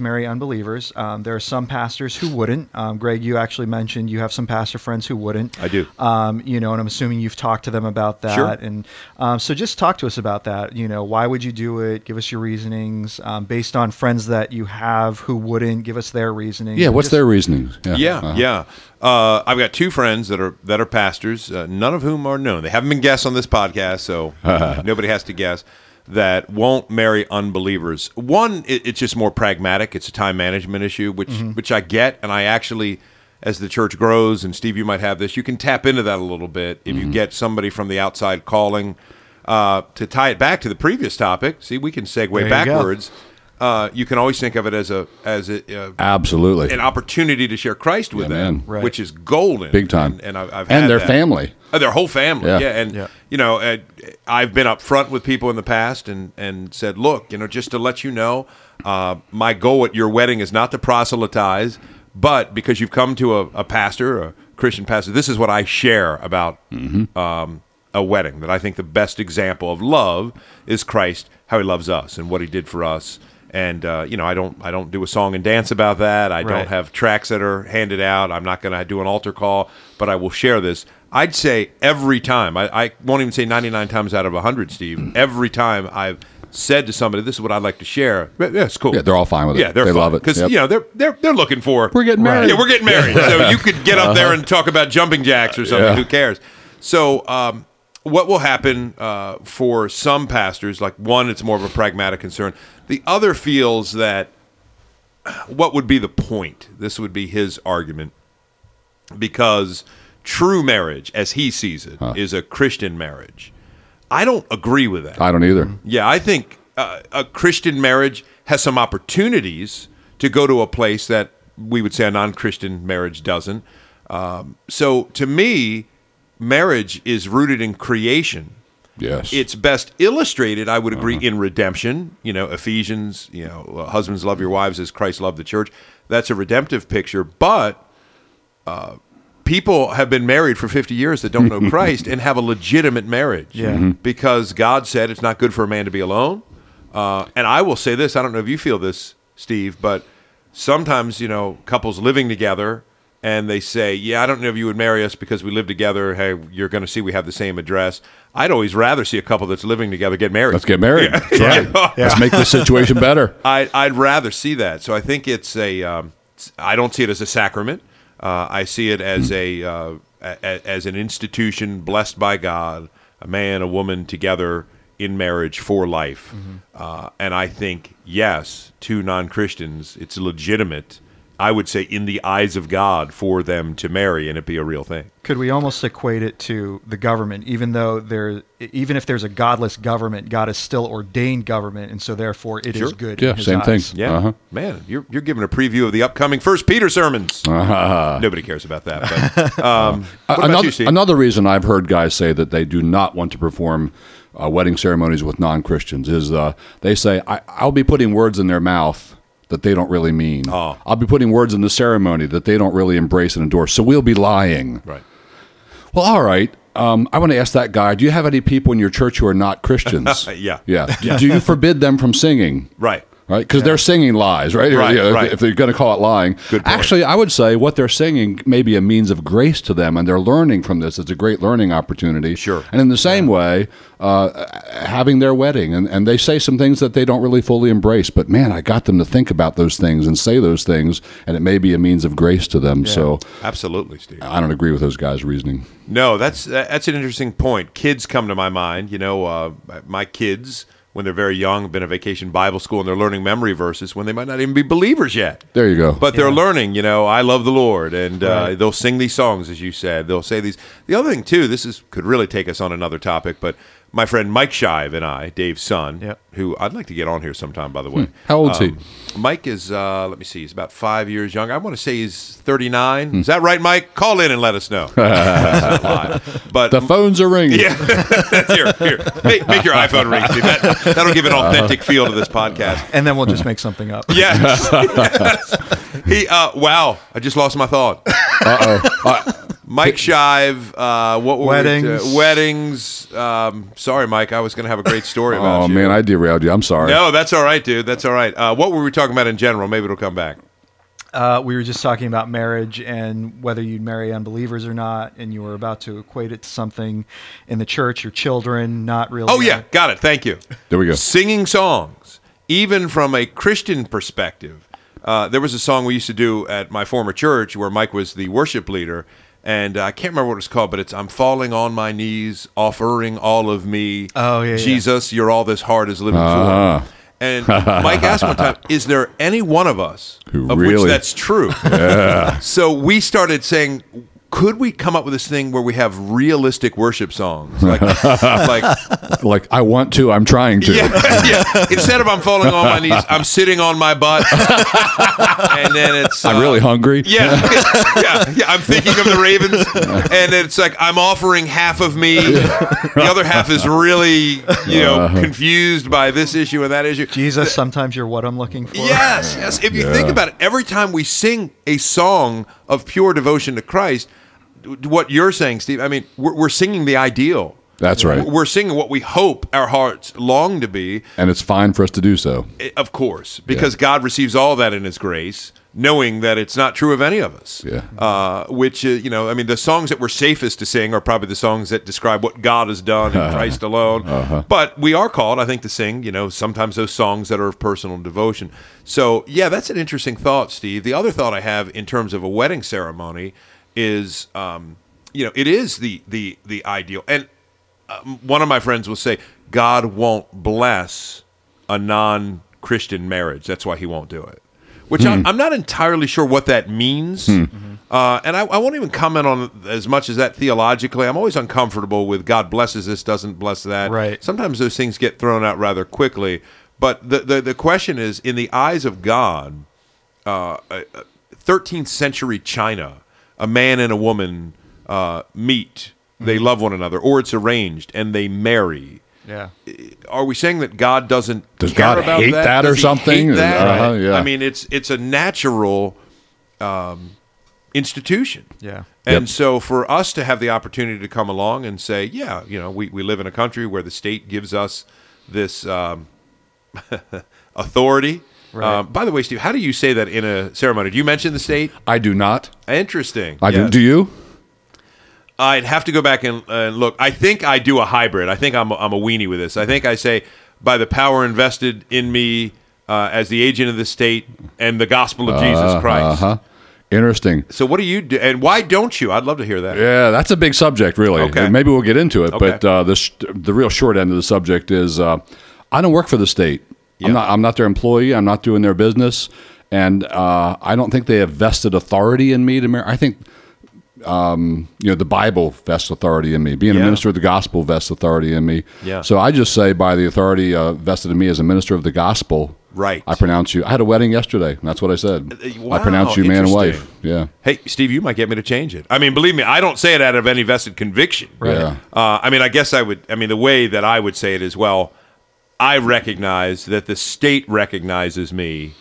marry unbelievers? Um, there are some pastors who wouldn't. Um, Greg, you actually mentioned you have some pastor friends who wouldn't. I do. Um, you know, and I'm assuming you've talked to them about that. Sure. And um, so just talk to us about that. You know, why would you do it? Give us your reasonings um, based on friends that you have who wouldn't. Give us their reasoning. Yeah, what's just, their reasonings? Yeah, yeah. Uh-huh. yeah. Uh, I've got two friends that are that are pastors, uh, none of whom are known. They haven't been guests on this podcast, so uh, nobody has to guess. That won't marry unbelievers. One, it, it's just more pragmatic. It's a time management issue, which mm-hmm. which I get. And I actually, as the church grows, and Steve, you might have this, you can tap into that a little bit if mm-hmm. you get somebody from the outside calling. Uh, to tie it back to the previous topic, see, we can segue there backwards. You, uh, you can always think of it as a as a, a absolutely an opportunity to share Christ with yeah, them, right. which is golden, big time. And, and I've, I've had and their that. family. Their whole family, yeah, yeah. and yeah. you know, uh, I've been up front with people in the past and, and said, look, you know, just to let you know, uh, my goal at your wedding is not to proselytize, but because you've come to a, a pastor, a Christian pastor, this is what I share about mm-hmm. um, a wedding, that I think the best example of love is Christ, how he loves us and what he did for us, and uh, you know, I don't, I don't do a song and dance about that. I right. don't have tracts that are handed out. I'm not going to do an altar call, but I will share this. I'd say every time, I, I won't even say ninety-nine times out of one hundred, Steve, every time I've said to somebody, this is what I'd like to share, yeah, it's cool. Yeah, they're all fine with it. Yeah, they're they fine. love it. Because, yep. you know, they're, they're, they're looking for... We're getting married. Yeah, we're getting married. So you could get up there and talk about jumping jacks or something. Yeah. Who cares? So um, what will happen uh, for some pastors, like one, it's more of a pragmatic concern. The other feels that what would be the point? This would be his argument. Because... true marriage, as he sees it, huh. is a Christian marriage. I don't agree with that. I don't either. Yeah, I think uh, a Christian marriage has some opportunities to go to a place that we would say a non-Christian marriage doesn't. Um, so to me, marriage is rooted in creation Yes. It's best illustrated, I would agree, uh-huh. in redemption. You know, Ephesians, you know, husbands, love your wives as Christ loved the church. That's a redemptive picture, but uh, people have been married for fifty years that don't know Christ and have a legitimate marriage yeah. mm-hmm. because God said it's not good for a man to be alone. Uh, and I will say this, I don't know if you feel this, Steve, but sometimes, you know, couples living together and they say, yeah, I don't know if you would marry us because we live together. Hey, you're going to see we have the same address. I'd always rather see a couple that's living together get married. Let's get married. Yeah. That's right. yeah. Let's make the situation better. I, I'd rather see that. So I think it's a, um, I don't see it as a sacrament. Uh, I see it as a, uh, a as an institution blessed by God, a man, a woman together in marriage for life. Mm-hmm. Uh, and I think, yes, to non-Christians, it's legitimate, I would say, in the eyes of God for them to marry and it be a real thing. Could we almost equate it to the government? Even though there, even if there's a godless government, God has still ordained government, and so therefore it sure. is good. Yeah, in his same eyes. Thing. Yeah, uh-huh. man, you're you're giving a preview of the upcoming First Peter sermons. Uh-huh. Nobody cares about that. But, um, uh, another, about you, Steve? Another reason I've heard guys say that they do not want to perform uh, wedding ceremonies with non-Christians is uh, they say, I, I'll be putting words in their mouth that they don't really mean. Oh. I'll be putting words in the ceremony that they don't really embrace and endorse. So we'll be lying. Right. Well, all right. Um, I want to ask that guy, do you have any people in your church who are not Christians? yeah. Yeah. yeah. Do you forbid them from singing? Right. Right. Because yeah. they're singing lies, right? Right, you know, right. If, if they're going to call it lying. Good point. Actually, I would say what they're singing may be a means of grace to them, and they're learning from this. It's a great learning opportunity. Sure. And in the same yeah. way, uh, having their wedding, and, and they say some things that they don't really fully embrace, but man, I got them to think about those things and say those things, and it may be a means of grace to them. Yeah. So absolutely, Steve. I don't agree with those guys' reasoning. No, that's that's an interesting point. Kids come to my mind. You know, uh, my kids, when they're very young, have been at Vacation Bible School, and they're learning memory verses when they might not even be believers yet. There you go. But yeah. they're learning, you know, I love the Lord, and uh, right. they'll sing these songs, as you said. They'll say these. The other thing, too, this is could really take us on another topic, but my friend Mike Shive and I, Dave's son, yep. who I'd like to get on here sometime, by the way. Hmm. How old is um, he? Mike is, uh, let me see, he's about five years young. I want to say he's thirty-nine. Hmm. Is that right, Mike? Call in and let us know. That's not live. But the phones are ringing. Yeah. here, here. Make, make your iPhone ring. See, that, that'll give an authentic feel to this podcast. And then we'll just make something up. Yes. yes. He, uh, wow, I just lost my thought. Uh-oh. Uh, Mike Shive, uh, what were weddings? We, uh, weddings. Um, sorry, Mike, I was going to have a great story about oh, you. Oh, man, I derailed you. I'm sorry. No, that's all right, dude. That's all right. Uh, what were we talking about in general? Maybe it'll come back. Uh, we were just talking about marriage and whether you'd marry unbelievers or not, and you were about to equate it to something in the church, your children, not really. Oh, yeah, got it. Thank you. There we go. Singing songs, even from a Christian perspective. Uh, there was a song we used to do at my former church where Mike was the worship leader, and uh, I can't remember what it's called, but it's "I'm falling on my knees, offering all of me." Oh, yeah, Jesus, yeah. you're all this heart is living uh-huh. for. And Mike asked one time, is there any one of us Who of really? which that's true? Yeah. So we started saying, could we come up with this thing where we have realistic worship songs? Like, like, like I want to, I'm trying to. Yeah, yeah. Instead of I'm falling on my knees, I'm sitting on my butt. And then it's... Uh, I'm really hungry. Yeah, yeah, yeah. I'm thinking of the Ravens. And it's like, I'm offering half of me. The other half is really, you know, confused by this issue and that issue. Jesus, sometimes you're what I'm looking for. Yes, yes. If you yeah. think about it, every time we sing a song of pure devotion to Christ, what you're saying, Steve, I mean, we're, we're singing the ideal. That's right. We're singing what we hope our hearts long to be. And it's fine for us to do so. Of course, because yeah. God receives all that in his grace, knowing that it's not true of any of us. Yeah. Uh, which, uh, you know, I mean, the songs that we're safest to sing are probably the songs that describe what God has done in Christ alone. Uh-huh. But we are called, I think, to sing, you know, sometimes those songs that are of personal devotion. So, yeah, that's an interesting thought, Steve. The other thought I have in terms of a wedding ceremony is, um, you know, it is the the the ideal. And uh, one of my friends will say, God won't bless a non-Christian marriage. That's why he won't do it. Which hmm. I'm, I'm not entirely sure what that means. Hmm. Uh, and I, I won't even comment on as much as that theologically. I'm always uncomfortable with God blesses this, doesn't bless that. Right. Sometimes those things get thrown out rather quickly. But the, the, the question is, in the eyes of God, uh, thirteenth century China, a man and a woman uh, meet They love one another, or it's arranged, and they marry. Yeah. Are we saying that God doesn't Does care God about hate that, that or Does something? That? Uh-huh, yeah. I mean, it's it's a natural um, institution. Yeah. And yep. so for us to have the opportunity to come along and say, yeah, you know, we, we live in a country where the state gives us this um, authority. Right. Um, by the way, Steve, how do you say that in a ceremony? Do you mention the state? I do not. Interesting. I yes. do. Do you? I'd have to go back and uh, look. I think I do a hybrid. I think I'm a, I'm a weenie with this. I think I say, by the power invested in me uh, as the agent of the state and the gospel of uh, Jesus Christ. Uh-huh. Interesting. So what do you do? And why don't you? I'd love to hear that. Yeah, that's a big subject, really. Okay. Maybe we'll get into it. Okay. But uh, the, sh- the real short end of the subject is uh, I don't work for the state. Yep. I'm not, I'm not their employee. I'm not doing their business. And uh, I don't think they have vested authority in me to marry. I think... Um, you know, the Bible vests authority in me. Being yeah. a minister of the gospel vests authority in me. Yeah. So I just say by the authority uh, vested in me as a minister of the gospel, right. I pronounce you. I had a wedding yesterday, and that's what I said. Uh, wow, I pronounce you man and wife. Yeah. Hey, Steve, you might get me to change it. I mean, believe me, I don't say it out of any vested conviction. Right. Yeah. Uh, I mean, I guess I would, I mean, the way that I would say it is, well, I recognize that the state recognizes me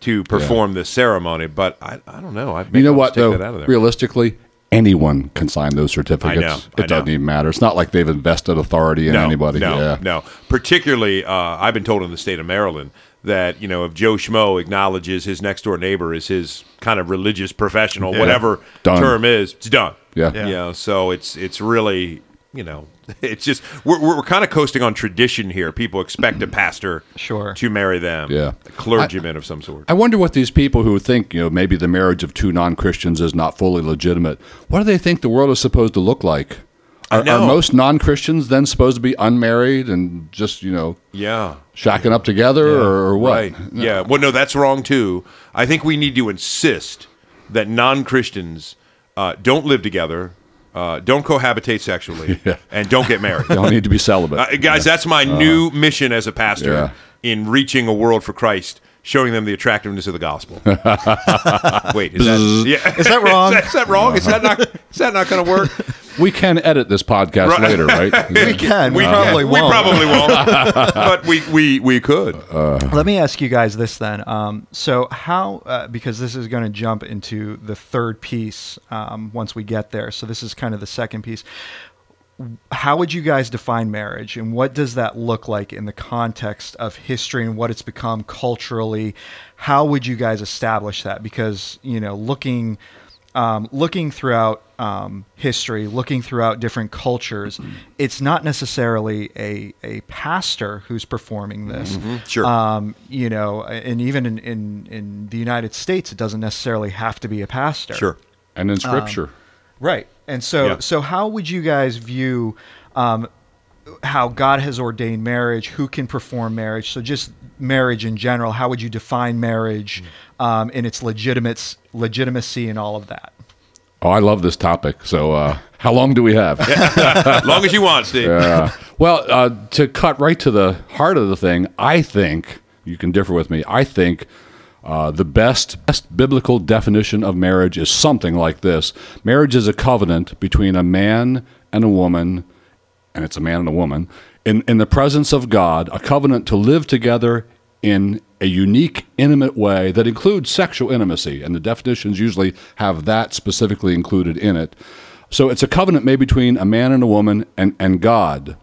to perform yeah. this ceremony, but I, I don't know. I've You know what, though, that out of there. Realistically, anyone can sign those certificates. I know, it I doesn't know. even matter. It's not like they've invested authority in no, anybody. No, yeah. no. Particularly, uh, I've been told in the state of Maryland that, you know, if Joe Schmo acknowledges his next door neighbor as his kind of religious professional, yeah. whatever done. term is, it's done. Yeah. yeah. You know, so it's it's really, you know, it's just, we're we're kind of coasting on tradition here. People expect a pastor sure. to marry them, yeah. a clergyman I, of some sort. I wonder what these people who think, you know, maybe the marriage of two non-Christians is not fully legitimate, what do they think the world is supposed to look like? Are, are most non-Christians then supposed to be unmarried and just, you know, yeah, shacking up together yeah. or, or what? Right. No. Yeah, well, no, that's wrong too. I think we need to insist that non-Christians uh, don't live together, Uh, don't cohabitate sexually, yeah. and don't get married. Don't need to be celibate. Uh, guys, yeah. that's my uh, new mission as a pastor yeah. in reaching a world for Christ, showing them the attractiveness of the gospel. Wait, is that, yeah. is that wrong? is, that, is that wrong? Uh-huh. Is that not, is that not going to work? We can edit this podcast right. later, right? Yeah. We can. We, uh, probably, we won't. probably won't. But we, we, we could. Uh, Let me ask you guys this then. Um, so how, uh, because this is going to jump into the third piece um, once we get there. So this is kind of the second piece. How would you guys define marriage, and what does that look like in the context of history and what it's become culturally? How would you guys establish that? Because, you know, looking... Um, looking throughout um, history, looking throughout different cultures, mm-hmm. it's not necessarily a a pastor who's performing this. Mm-hmm. Sure, um, you know, and even in, in in the United States, it doesn't necessarily have to be a pastor. Sure, and in Scripture, um, right. And so, yeah. so how would you guys view um, how God has ordained marriage? Who can perform marriage? So just marriage in general. How would you define marriage? Mm-hmm. Um, and its legitimate, legitimacy and all of that. Oh, I love this topic. So uh, how long do we have? As long as you want, Steve. Uh, well, uh, to cut right to the heart of the thing, I think, you can differ with me, I think uh, the best, best biblical definition of marriage is something like this. Marriage is a covenant between a man and a woman, and it's a man and a woman, in, in the presence of God, a covenant to live together in a unique, intimate way that includes sexual intimacy, and the definitions usually have that specifically included in it. So it's a covenant made between a man and a woman and, and God.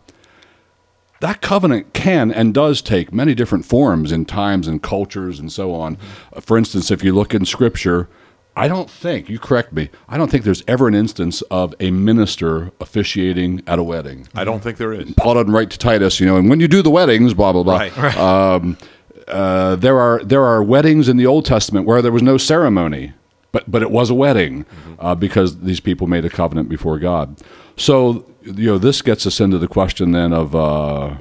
That covenant can and does take many different forms in times and cultures and so on. Mm-hmm. For instance, if you look in Scripture, I don't think, you correct me, I don't think there's ever an instance of a minister officiating at a wedding. I don't think there is. Paul doesn't write to Titus, you know, and when you do the weddings, blah, blah, blah. Right, right. Um, Uh, there are there are weddings in the Old Testament where there was no ceremony, but but it was a wedding mm-hmm. uh, because these people made a covenant before God. So you know this gets us into the question then of uh,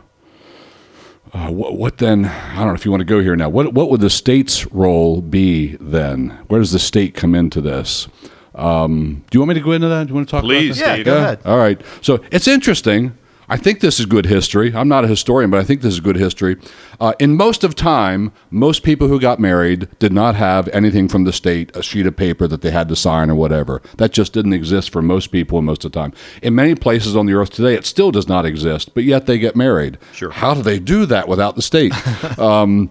uh, what, what then? I don't know if you want to go here now. What what would the state's role be then? Where does the state come into this? Um, do you want me to go into that? Do you want to talk? Please, about that? Yeah, go yeah? ahead. All right. So it's interesting. I think this is good history. I'm not a historian, but I think this is good history. Uh, in most of time, most people who got married did not have anything from the state, a sheet of paper that they had to sign or whatever. That just didn't exist for most people most of the time. In many places on the earth today, it still does not exist, but yet they get married. Sure. How do they do that without the state? um,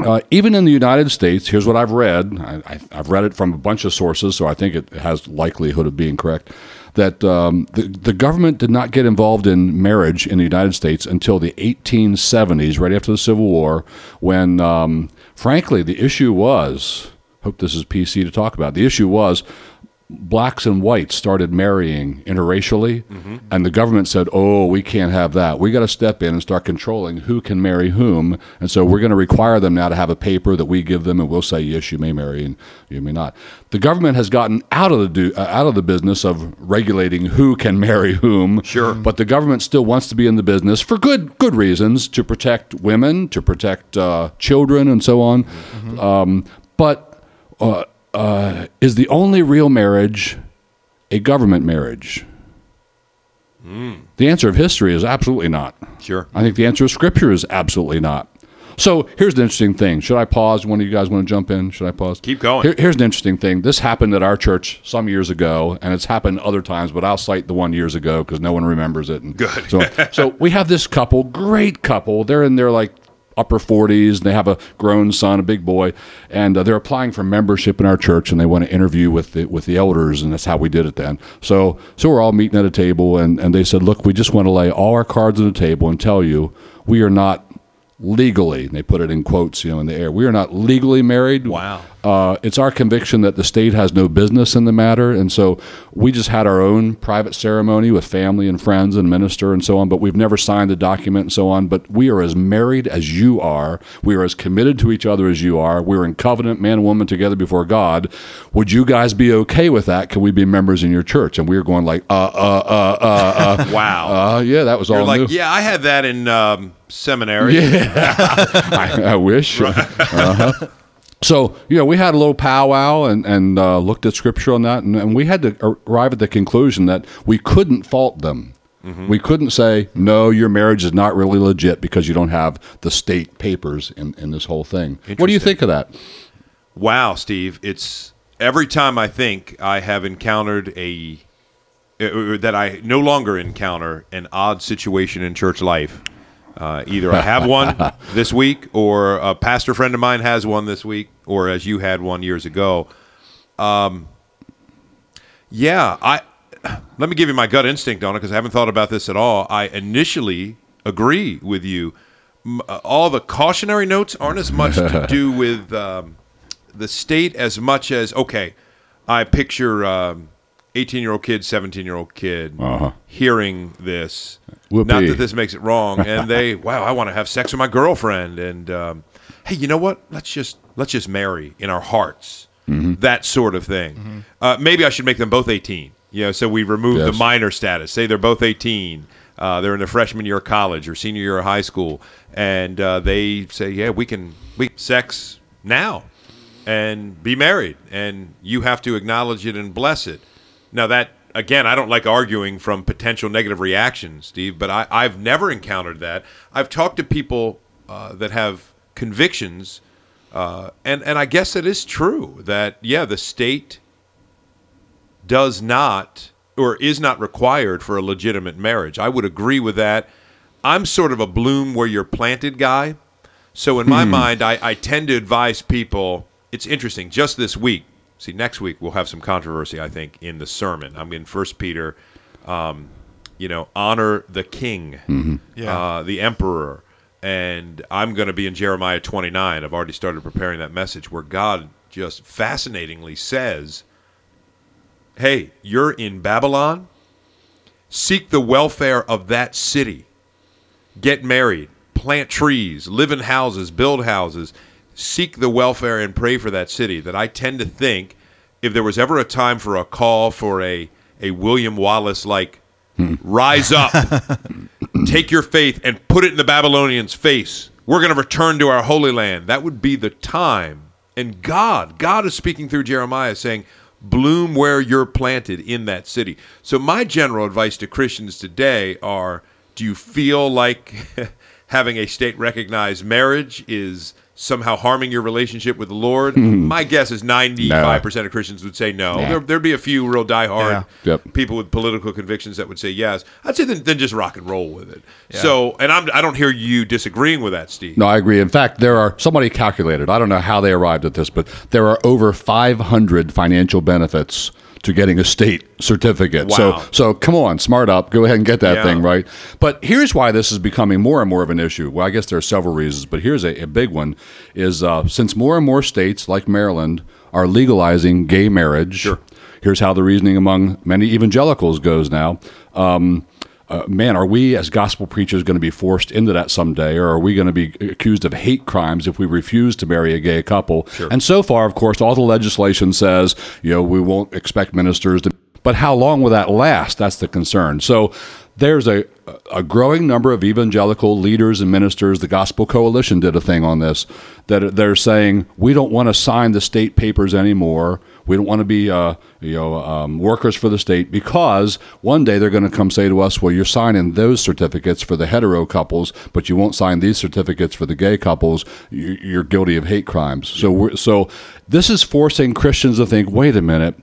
uh, even in the United States, here's what I've read. I, I, I've read it from a bunch of sources, so I think it has likelihood of being correct. That um, the, the government did not get involved in marriage in the United States until the eighteen seventies, right after the Civil War, when, um, frankly, the issue was, hope this is P C to talk about, the issue was blacks and whites started marrying interracially, mm-hmm. and the government said, oh, we can't have that. We got to step in and start controlling who can marry whom, and so we're going to require them now to have a paper that we give them, and we'll say, yes, you may marry, and you may not. The government has gotten out of the do, uh, out of the business of regulating who can marry whom, sure. but the government still wants to be in the business for good good reasons, to protect women, to protect uh, children, and so on, mm-hmm. um, but... Uh, Uh, is the only real marriage a government marriage? Mm. The answer of history is absolutely not. Sure. I think the answer of Scripture is absolutely not. So here's the interesting thing. Should I pause? One of you guys want to jump in? Should I pause? Keep going. Here, here's an interesting thing. This happened at our church some years ago, and it's happened other times, but I'll cite the one years ago because no one remembers it. And good. So, so we have this couple, great couple. They're in their like upper forties, and they have a grown son, a big boy, and uh, they're applying for membership in our church, and they want to interview with the with the elders, and that's how we did it then. So so we're all meeting at a table, and, and they said, look, we just want to lay all our cards on the table and tell you we are not legally, and they put it in quotes, you know, in the air, we are not legally married. Wow. Uh, it's our conviction that the state has no business in the matter, and so we just had our own private ceremony with family and friends and minister and so on, but we've never signed a document and so on, but we are as married as you are. We are as committed to each other as you are. We're in covenant, man and woman, together before God. Would you guys be okay with that? Can we be members in your church? And we were going like, uh, uh, uh, uh, uh. Wow. Uh, yeah, that was You're all like, new. Yeah, I had that in... Um seminary. Yeah. I, I wish. Right. Uh-huh. So, you know, we had a little powwow and, and uh, looked at Scripture on that, and, and we had to arrive at the conclusion that we couldn't fault them. Mm-hmm. We couldn't say, no, your marriage is not really legit because you don't have the state papers in, in this whole thing. What do you think of that? Wow, Steve. It's every time I think I have encountered a, uh, that I no longer encounter an odd situation in church life. Uh, either I have one this week, or a pastor friend of mine has one this week, or as you had one years ago. Um, yeah, I let me give you my gut instinct on it, because I haven't thought about this at all. I initially agree with you. All the cautionary notes aren't as much to do with um, the state as much as, okay, I picture... Um, eighteen-year-old kid, seventeen-year-old kid, uh-huh. hearing this. Whoopee. Not that this makes it wrong, and they, wow, I want to have sex with my girlfriend, and um, hey, you know what? Let's just let's just marry in our hearts, mm-hmm. that sort of thing. Mm-hmm. Uh, maybe I should make them both eighteen. You know, so we remove yes. the minor status. Say they're both eighteen. Uh, they're in their freshman year of college or senior year of high school, and uh, they say, yeah, we can we can sex now, and be married, and you have to acknowledge it and bless it. Now that, again, I don't like arguing from potential negative reactions, Steve, but I, I've never encountered that. I've talked to people uh, that have convictions, uh, and, and I guess it is true that, yeah, the state does not or is not required for a legitimate marriage. I would agree with that. I'm sort of a bloom where you're planted guy. So in my mind, I, I tend to advise people, it's interesting, just this week, see, next week we'll have some controversy, I think, in the sermon. I'm in First Peter, um, you know, honor the king, mm-hmm. yeah. uh, the emperor. And I'm going to be in Jeremiah twenty-nine. I've already started preparing that message where God just fascinatingly says, hey, you're in Babylon. Seek the welfare of that city. Get married. Plant trees. Live in houses. Build houses. Seek the welfare and pray for that city. That I tend to think, if there was ever a time for a call for a, a William Wallace, like, hmm. rise up, take your faith and put it in the Babylonians' face. We're going to return to our holy land. That would be the time. And God, God is speaking through Jeremiah saying, bloom where you're planted in that city. So my general advice to Christians today are, Do you feel like having a state-recognized marriage is somehow harming your relationship with the Lord? Mm-hmm. My guess is ninety-five percent no. of Christians would say no. Yeah. There, there'd be a few real diehard yeah. yep. people with political convictions that would say yes. I'd say then, then just rock and roll with it. Yeah. So, and I'm, I don't hear you disagreeing with that, Steve. No, I agree. In fact, there are, somebody calculated, I don't know how they arrived at this, but there are over five hundred financial benefits to getting a state certificate. Wow. So so come on, smart up, go ahead and get that yeah. thing, right? But here's why this is becoming more and more of an issue. Well, I guess there are several reasons, but here's a, a big one, is uh, since more and more states like Maryland are legalizing gay marriage, sure. here's how the reasoning among many evangelicals goes now. Um, uh, man, are we as gospel preachers going to be forced into that someday, or are we going to be accused of hate crimes if we refuse to marry a gay couple? Sure. And so far, of course, all the legislation says, you know, we won't expect ministers to, but how long will that last? That's the concern. So there's a a growing number of evangelical leaders and ministers. The Gospel Coalition did a thing on this, that they're saying, we don't want to sign the state papers anymore. We don't want to be uh, you know, um, workers for the state, because one day they're going to come say to us, well, you're signing those certificates for the hetero couples, but you won't sign these certificates for the gay couples. You're guilty of hate crimes. So, we're, so this is forcing Christians to think, wait a minute,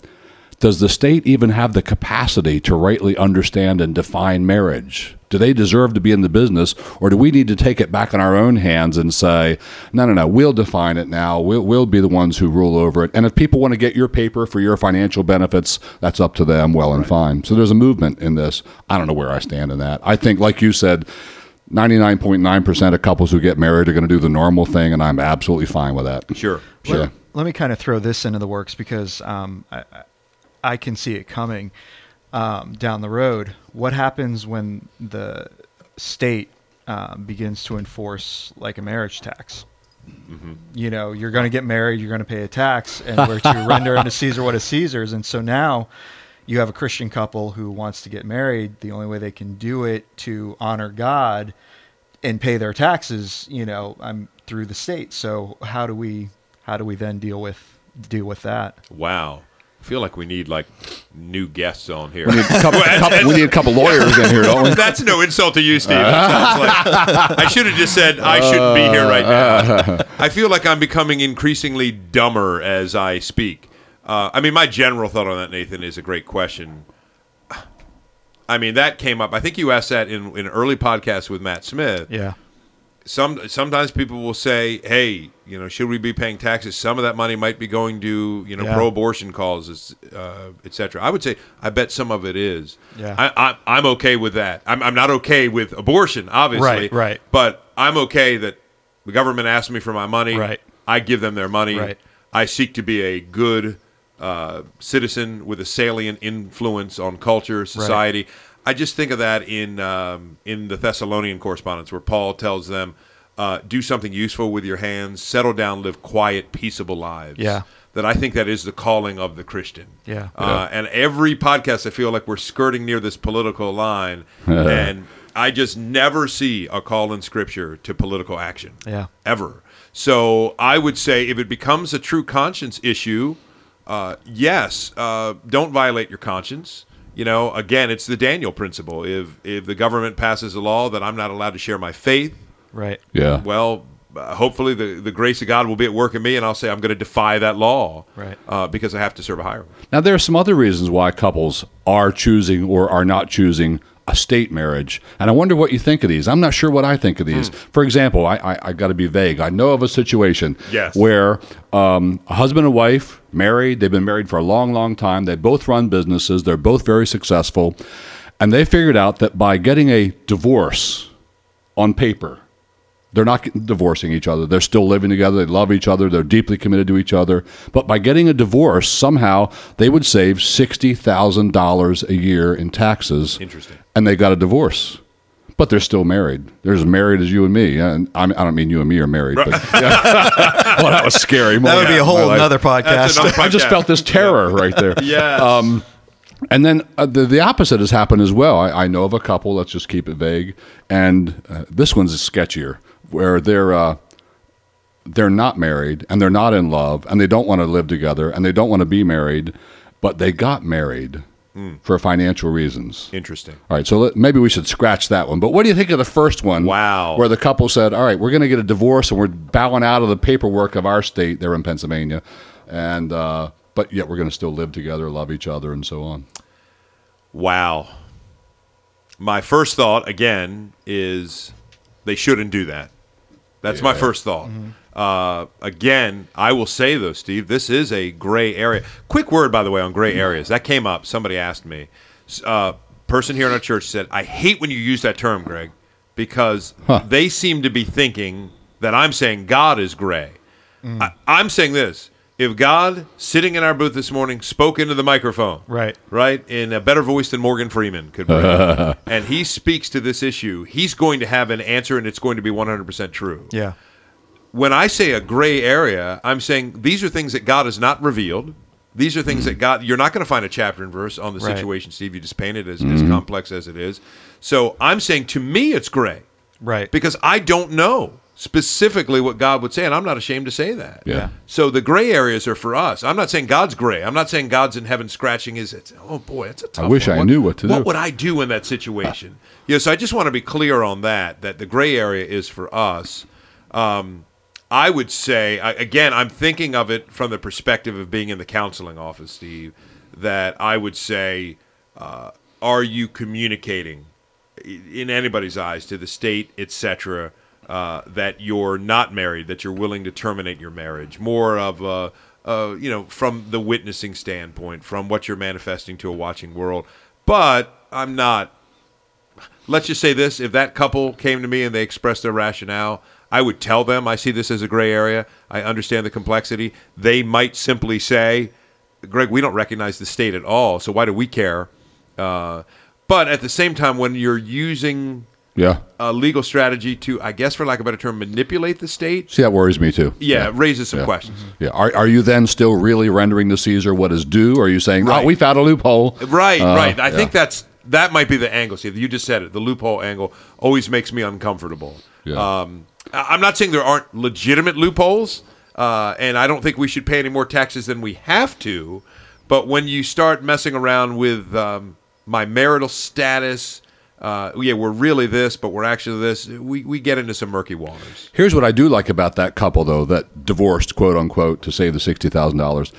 does the state even have the capacity to rightly understand and define marriage? Do they deserve to be in the business, or do we need to take it back in our own hands and say, no, no, no, we'll define it now. We'll, we'll be the ones who rule over it. And if people want to get your paper for your financial benefits, that's up to them, well and fine. So there's a movement in this. I don't know where I stand in that. I think, like you said, ninety-nine point nine percent of couples who get married are going to do the normal thing, and I'm absolutely fine with that. Sure. Sure. Let, let me kind of throw this into the works, because um, I, I I can see it coming um, down the road. What happens when the state uh, begins to enforce like a marriage tax? Mm-hmm. You know, you're going to get married, you're going to pay a tax, and we're to render unto Caesar what is Caesar's. And so now you have a Christian couple who wants to get married. The only way they can do it to honor God and pay their taxes, you know, I'm through the state. So how do we how do we then deal with deal with that? Wow. I feel like we need, like, new guests on here. We need a couple, a couple, we need a couple lawyers in here, don't we? That's no insult to you, Steve. Like, I should have just said, I shouldn't be here right now. I feel like I'm becoming increasingly dumber as I speak. Uh, I mean, my general thought on that, Nathan, is a great question. I mean, that came up. I think you asked that in, in an early podcast with Matt Smith. Yeah. Some sometimes people will say, "Hey, you know, should we be paying taxes? Some of that money might be going to, you know, yeah. pro-abortion causes, uh, et cetera" I would say, I bet some of it is. Yeah, I, I, I'm okay with that. I'm, I'm not okay with abortion, obviously. Right, right. But I'm okay that the government asks me for my money. Right. I give them their money. Right. I seek to be a good uh, citizen with a salient influence on culture, society. Right. I just think of that in um, in the Thessalonian correspondence, where Paul tells them, uh, do something useful with your hands, settle down, live quiet, peaceable lives. Yeah. That I think that is the calling of the Christian. Yeah. Uh, yeah. And every podcast, I feel like we're skirting near this political line, and I just never see a call in Scripture to political action. Yeah. Ever. So I would say, if it becomes a true conscience issue, uh, yes, uh, don't violate your conscience. You know, again, it's the Daniel principle. If if the government passes a law that I'm not allowed to share my faith, right? Yeah. Well, uh, hopefully the, the grace of God will be at work in me, and I'll say I'm going to defy that law, right? Uh, because I have to serve a higher one. Now, there are some other reasons why couples are choosing or are not choosing a state marriage, and I wonder what you think of these. I'm not sure what I think of these. Mm. For example, I I, I got to be vague. I know of a situation yes. where um, a husband and wife. Married, they've been married for a long, long time. They both run businesses. They're both very successful. And they figured out that by getting a divorce on paper, they're not divorcing each other. They're still living together. They love each other. They're deeply committed to each other. But by getting a divorce, somehow they would save sixty thousand dollars a year in taxes. Interesting. And they got a divorce. But they're still married. They're as married as you and me. And I don't mean you and me are married. But, yeah. Well, that was scary. That would be a whole other podcast. podcast. I just felt this terror yeah. right there. Yeah. Um, and then uh, the, the opposite has happened as well. I, I know of a couple. Let's just keep it vague. And uh, this one's sketchier, where they're uh, they're not married and they're not in love and they don't want to live together and they don't want to be married, but they got married. mm. for financial reasons. Interesting. All right, so let, maybe we should scratch that one. But what do you think of the first one? Wow. Where the couple said, all right, we're going to get a divorce, and we're bowing out of the paperwork of our state. They're in Pennsylvania. and uh, But yet we're going to still live together, love each other, and so on. Wow. My first thought, again, is they shouldn't do that. That's yeah. my first thought. Mm-hmm. Uh, again, I will say, though, Steve, this is a gray area. Quick word, by the way, on gray areas. That came up. Somebody asked me. A uh, person here in our church said, I hate when you use that term, Greg, because huh. they seem to be thinking that I'm saying God is gray. Mm. I, I'm saying this. If God, sitting in our booth this morning, spoke into the microphone, right, right, in a better voice than Morgan Freeman could bring, and he speaks to this issue, he's going to have an answer, and it's going to be one hundred percent true. Yeah. When I say a gray area, I'm saying these are things that God has not revealed. These are things mm-hmm. that God, you're not going to find a chapter and verse on the right. situation, Steve. You just paint it as, mm-hmm. as complex as it is. So I'm saying to me it's gray. Right. Because I don't know specifically what God would say, and I'm not ashamed to say that. Yeah. So the gray areas are for us. I'm not saying God's gray. I'm not saying God's in heaven scratching his head. Oh, boy, that's a tough one. I wish one. I what, knew what to what do. What would I do in that situation? yeah, so I just want to be clear on that, that the gray area is for us. Um, I would say, I, again, I'm thinking of it from the perspective of being in the counseling office, Steve, that I would say, uh, are you communicating in anybody's eyes to the state, et cetera, Uh, that you're not married, that you're willing to terminate your marriage, more of, a, a, you know, from the witnessing standpoint, from what you're manifesting to a watching world. But I'm not, let's just say this, if that couple came to me and they expressed their rationale, I would tell them I see this as a gray area, I understand the complexity. They might simply say, Greg, we don't recognize the state at all, so why do we care? Uh, but at the same time, when you're using... Yeah, a legal strategy to, I guess, for lack of a better term, manipulate the state. See, that worries me too. Yeah, yeah. It raises some yeah. questions. Yeah, are are you then still really rendering to Caesar what is due? Or are you saying, right. oh, we found a loophole? Right, uh, right. I yeah. think that's that might be the angle. See, you just said it. The loophole angle always makes me uncomfortable. Yeah. Um, I'm not saying there aren't legitimate loopholes, uh, and I don't think we should pay any more taxes than we have to. But when you start messing around with um, my marital status. Uh, yeah, we're really this, but we're actually this. We we get into some murky waters. Here's what I do like about that couple, though, that divorced, quote unquote, to save the sixty thousand dollars.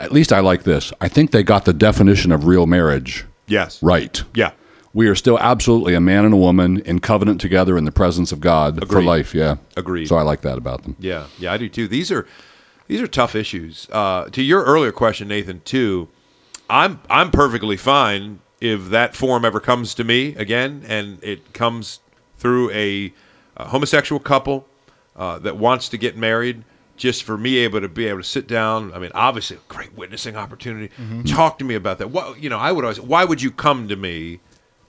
At least I like this. I think they got the definition of real marriage. Yes. Right. Yeah. We are still absolutely a man and a woman in covenant together in the presence of God Agreed. For life. Yeah. Agreed. So I like that about them. Yeah. Yeah, I do too. These are these are tough issues. Uh, to your earlier question, Nathan, too, I'm I'm perfectly fine. If that form ever comes to me again, and it comes through a, a homosexual couple uh, that wants to get married, just for me able to be able to sit down, I mean, obviously, a great witnessing opportunity. Mm-hmm. Talk to me about that. What, you know, I would always. Why would you come to me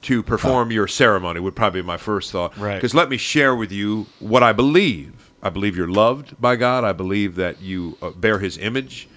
to perform your ceremony? Would probably be my first thought. Right. Because let me share with you what I believe. I believe you're loved by God. I believe that you uh, bear His image.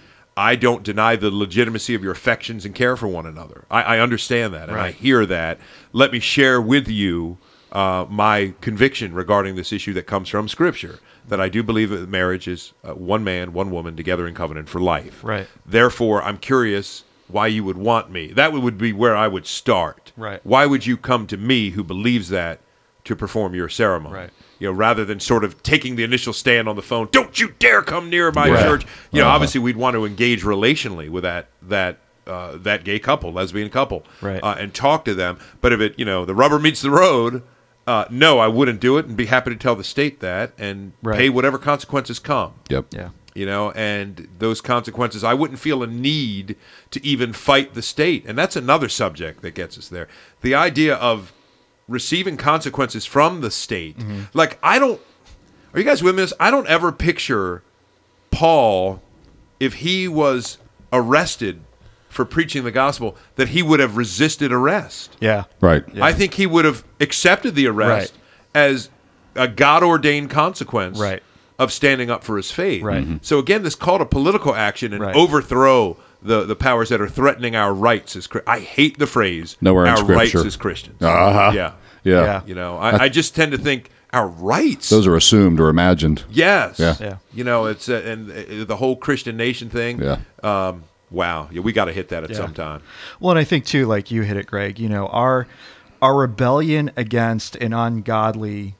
I don't deny the legitimacy of your affections and care for one another. I, I understand that, and right. I hear that. Let me share with you uh, my conviction regarding this issue that comes from Scripture, that I do believe that marriage is uh, one man, one woman, together in covenant for life. Right. Therefore, I'm curious why you would want me. That would be where I would start. Right. Why would you come to me who believes that to perform your ceremony? Right. You know, rather than sort of taking the initial stand on the phone, don't you dare come near my right. church. You know, uh-huh. obviously we'd want to engage relationally with that that uh, that gay couple, lesbian couple, right. uh, and talk to them. But if it, you know, the rubber meets the road, uh, no, I wouldn't do it, and be happy to tell the state that and right. pay whatever consequences come. Yep. Yeah. You know, and those consequences, I wouldn't feel a need to even fight the state, and that's another subject that gets us there. The idea of receiving consequences from the state. Mm-hmm. Like, I don't... Are you guys with me? This? I don't ever picture Paul, if he was arrested for preaching the gospel, that he would have resisted arrest. Yeah. Right. Yeah. I think he would have accepted the arrest right. as a God-ordained consequence right. of standing up for his faith. Right. Mm-hmm. So again, this call to political action and right. overthrow the the powers that are threatening our rights as Christians. I hate the phrase, Nowhere in our Scripture. Rights as Christians. Uh-huh. Yeah. yeah. Yeah. You know, I, I just tend to think our rights. Those are assumed or imagined. Yes. Yeah. yeah. You know, it's, uh, and uh, the whole Christian nation thing. Yeah. Um, Wow. Yeah, we got to hit that at yeah. some time. Well, and I think too, like you hit it, Greg, you know, our, our rebellion against an ungodly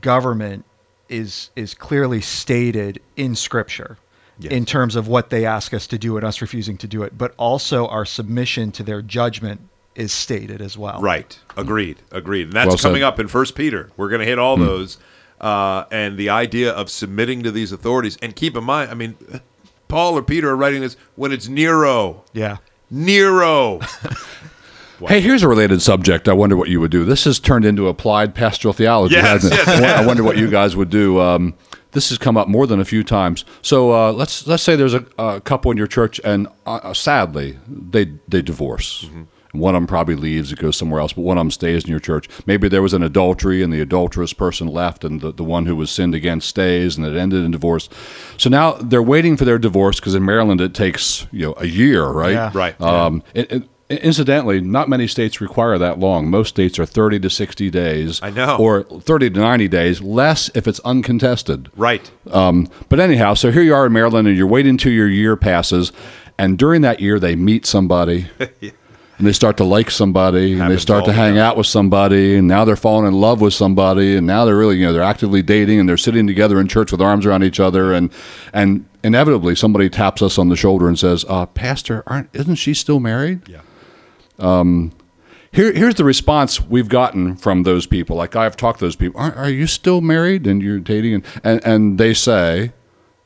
government is, is clearly stated in Scripture. Yes. In terms of what they ask us to do and us refusing to do it, but also our submission to their judgment is stated as well. Right. Agreed. Agreed. And that's well coming up in First Peter. We're going to hit all mm. those. Uh, and the idea of submitting to these authorities. And keep in mind, I mean, Paul or Peter are writing this when it's Nero. Yeah. Nero. Wow. Hey, here's a related subject. I wonder what you would do. This has turned into applied pastoral theology, yes, hasn't it? Yes, yes. I wonder what you guys would do. Um, this has come up more than a few times. So uh, let's let's say there's a, a couple in your church, and uh, sadly, they they divorce. Mm-hmm. One of them probably leaves, it goes somewhere else, but one of them stays in your church. Maybe there was an adultery, and the adulterous person left, and the, the one who was sinned against stays, and it ended in divorce. So now they're waiting for their divorce, because in Maryland it takes you know a year, right? Yeah. Right. Um, yeah. It, it, Incidentally, not many states require that long. Most states are thirty to sixty days. I know. Or thirty to ninety days, less if it's uncontested. Right. Um, but anyhow, so here you are in Maryland, and you're waiting until your year passes, and during that year they meet somebody, yeah. and they start to like somebody, and Happens they start to hang now. out with somebody, and now they're falling in love with somebody, and now they're really, you know, they're actively dating, and they're sitting together in church with arms around each other, and and inevitably somebody taps us on the shoulder and says, uh, Pastor, aren't isn't she still married? Yeah. Um, here, here's the response we've gotten from those people. Like I've talked to those people. Are, are you still married and you're dating? And, and, and they say,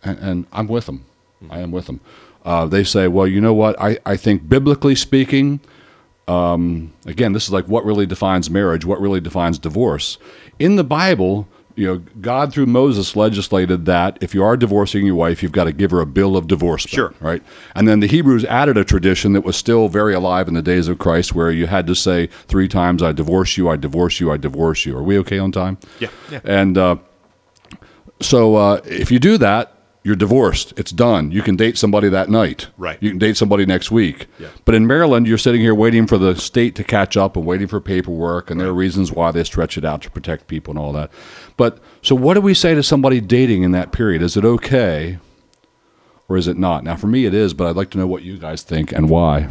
and, and I'm with them. I am with them. Uh, they say, well, you know what? I, I think biblically speaking, um, again, this is like what really defines marriage, what really defines divorce. In the Bible, you know, God through Moses legislated that if you are divorcing your wife, you've got to give her a bill of divorce. Sure. Right? And then the Hebrews added a tradition that was still very alive in the days of Christ where you had to say three times, I divorce you, I divorce you, I divorce you. Are we okay on time? Yeah. yeah. And uh, so uh, if you do that, you're divorced. It's done. You can date somebody that night. Right. You can date somebody next week. Yeah. But in Maryland, you're sitting here waiting for the state to catch up and waiting for paperwork, and right. there are reasons why they stretch it out to protect people and all that. But so what do we say to somebody dating in that period? Is it okay or is it not? Now, for me, it is, but I'd like to know what you guys think and why.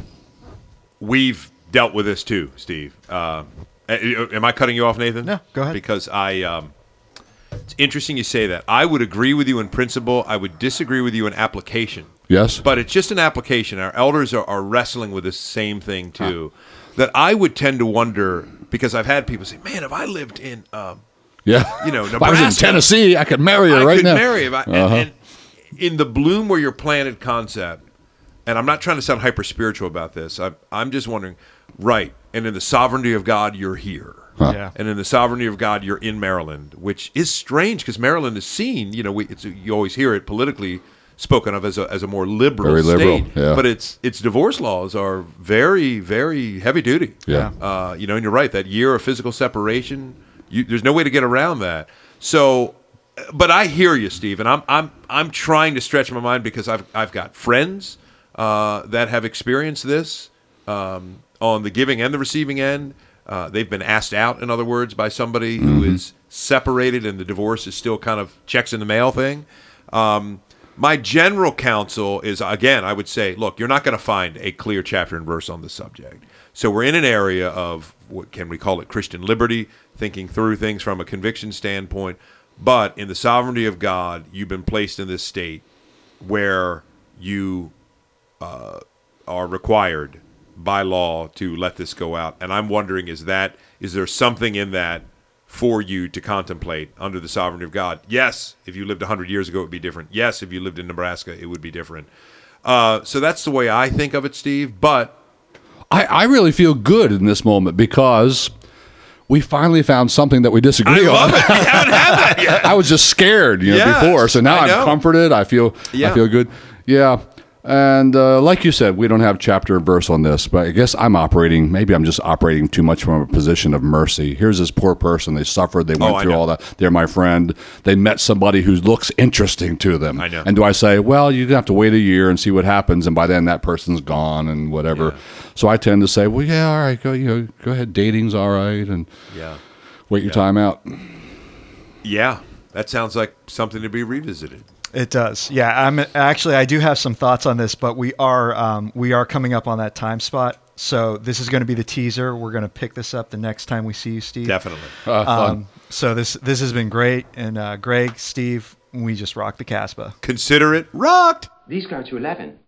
We've dealt with this too, Steve. Uh, am I cutting you off, Nathan? No, go ahead. Because I... Um, It's interesting you say that. I would agree with you in principle. I would disagree with you in application. Yes. But it's just an application. Our elders are, are wrestling with the same thing, too, huh. that I would tend to wonder, because I've had people say, man, if I lived in, um, yeah. you know, Nebraska. If I was in Tennessee, I could marry her I right could now. Marry if I could uh-huh. marry. And in the bloom where you're planted concept, and I'm not trying to sound hyper-spiritual about this. I, I'm just wondering, right, and in the sovereignty of God, you're here. Huh. Yeah. And in the sovereignty of God, you're in Maryland, which is strange because Maryland is seen, you know, we, it's, you always hear it politically spoken of as a as a more liberal, very liberal state, yeah. but its its divorce laws are very, very heavy duty. Yeah, uh, you know, and you're right, that year of physical separation, you, there's no way to get around that. So, but I hear you, Steve, and I'm I'm I'm trying to stretch my mind because I've I've got friends uh, that have experienced this um, on the giving and the receiving end. Uh, they've been asked out, in other words, by somebody who mm-hmm. is separated and the divorce is still kind of checks in the mail thing. Um, my general counsel is, again, I would say, look, you're not going to find a clear chapter and verse on this subject. So we're in an area of, what can we call it, Christian liberty, thinking through things from a conviction standpoint. But in the sovereignty of God, you've been placed in this state where you uh, are required by law to let this go out. And I'm wondering, is that is there something in that for you to contemplate under the sovereignty of God? Yes, if you lived one hundred years ago, it would be different. Yes, if you lived in Nebraska, it would be different. Uh, so that's the way I think of it, Steve. But I, I really feel good in this moment because we finally found something that we disagree on. I love on. it. We haven't had that yet. I was just scared you know, yes, before, so now I'm comforted. I feel, yeah. I feel good. Yeah. And uh, like you said, we don't have chapter and verse on this, but I guess I'm operating, maybe I'm just operating too much from a position of mercy. Here's this poor person. They suffered. They went oh, through all that. They're my friend. They met somebody who looks interesting to them. I know. And do I say, well, you're going to have to wait a year and see what happens, and by then that person's gone and whatever. Yeah. So I tend to say, well, yeah, all right, go, you know, go ahead. Dating's all right, and yeah. wait your yeah. time out. Yeah, that sounds like something to be revisited. It does. Yeah. I'm actually, I do have some thoughts on this, but we are, um, we are coming up on that time spot. So this is going to be the teaser. We're going to pick this up the next time we see you, Steve. Definitely. Uh, fun. Um, so this, this has been great. And, uh, Greg, Steve, we just rocked the Casbah. Consider it rocked. These go to eleven.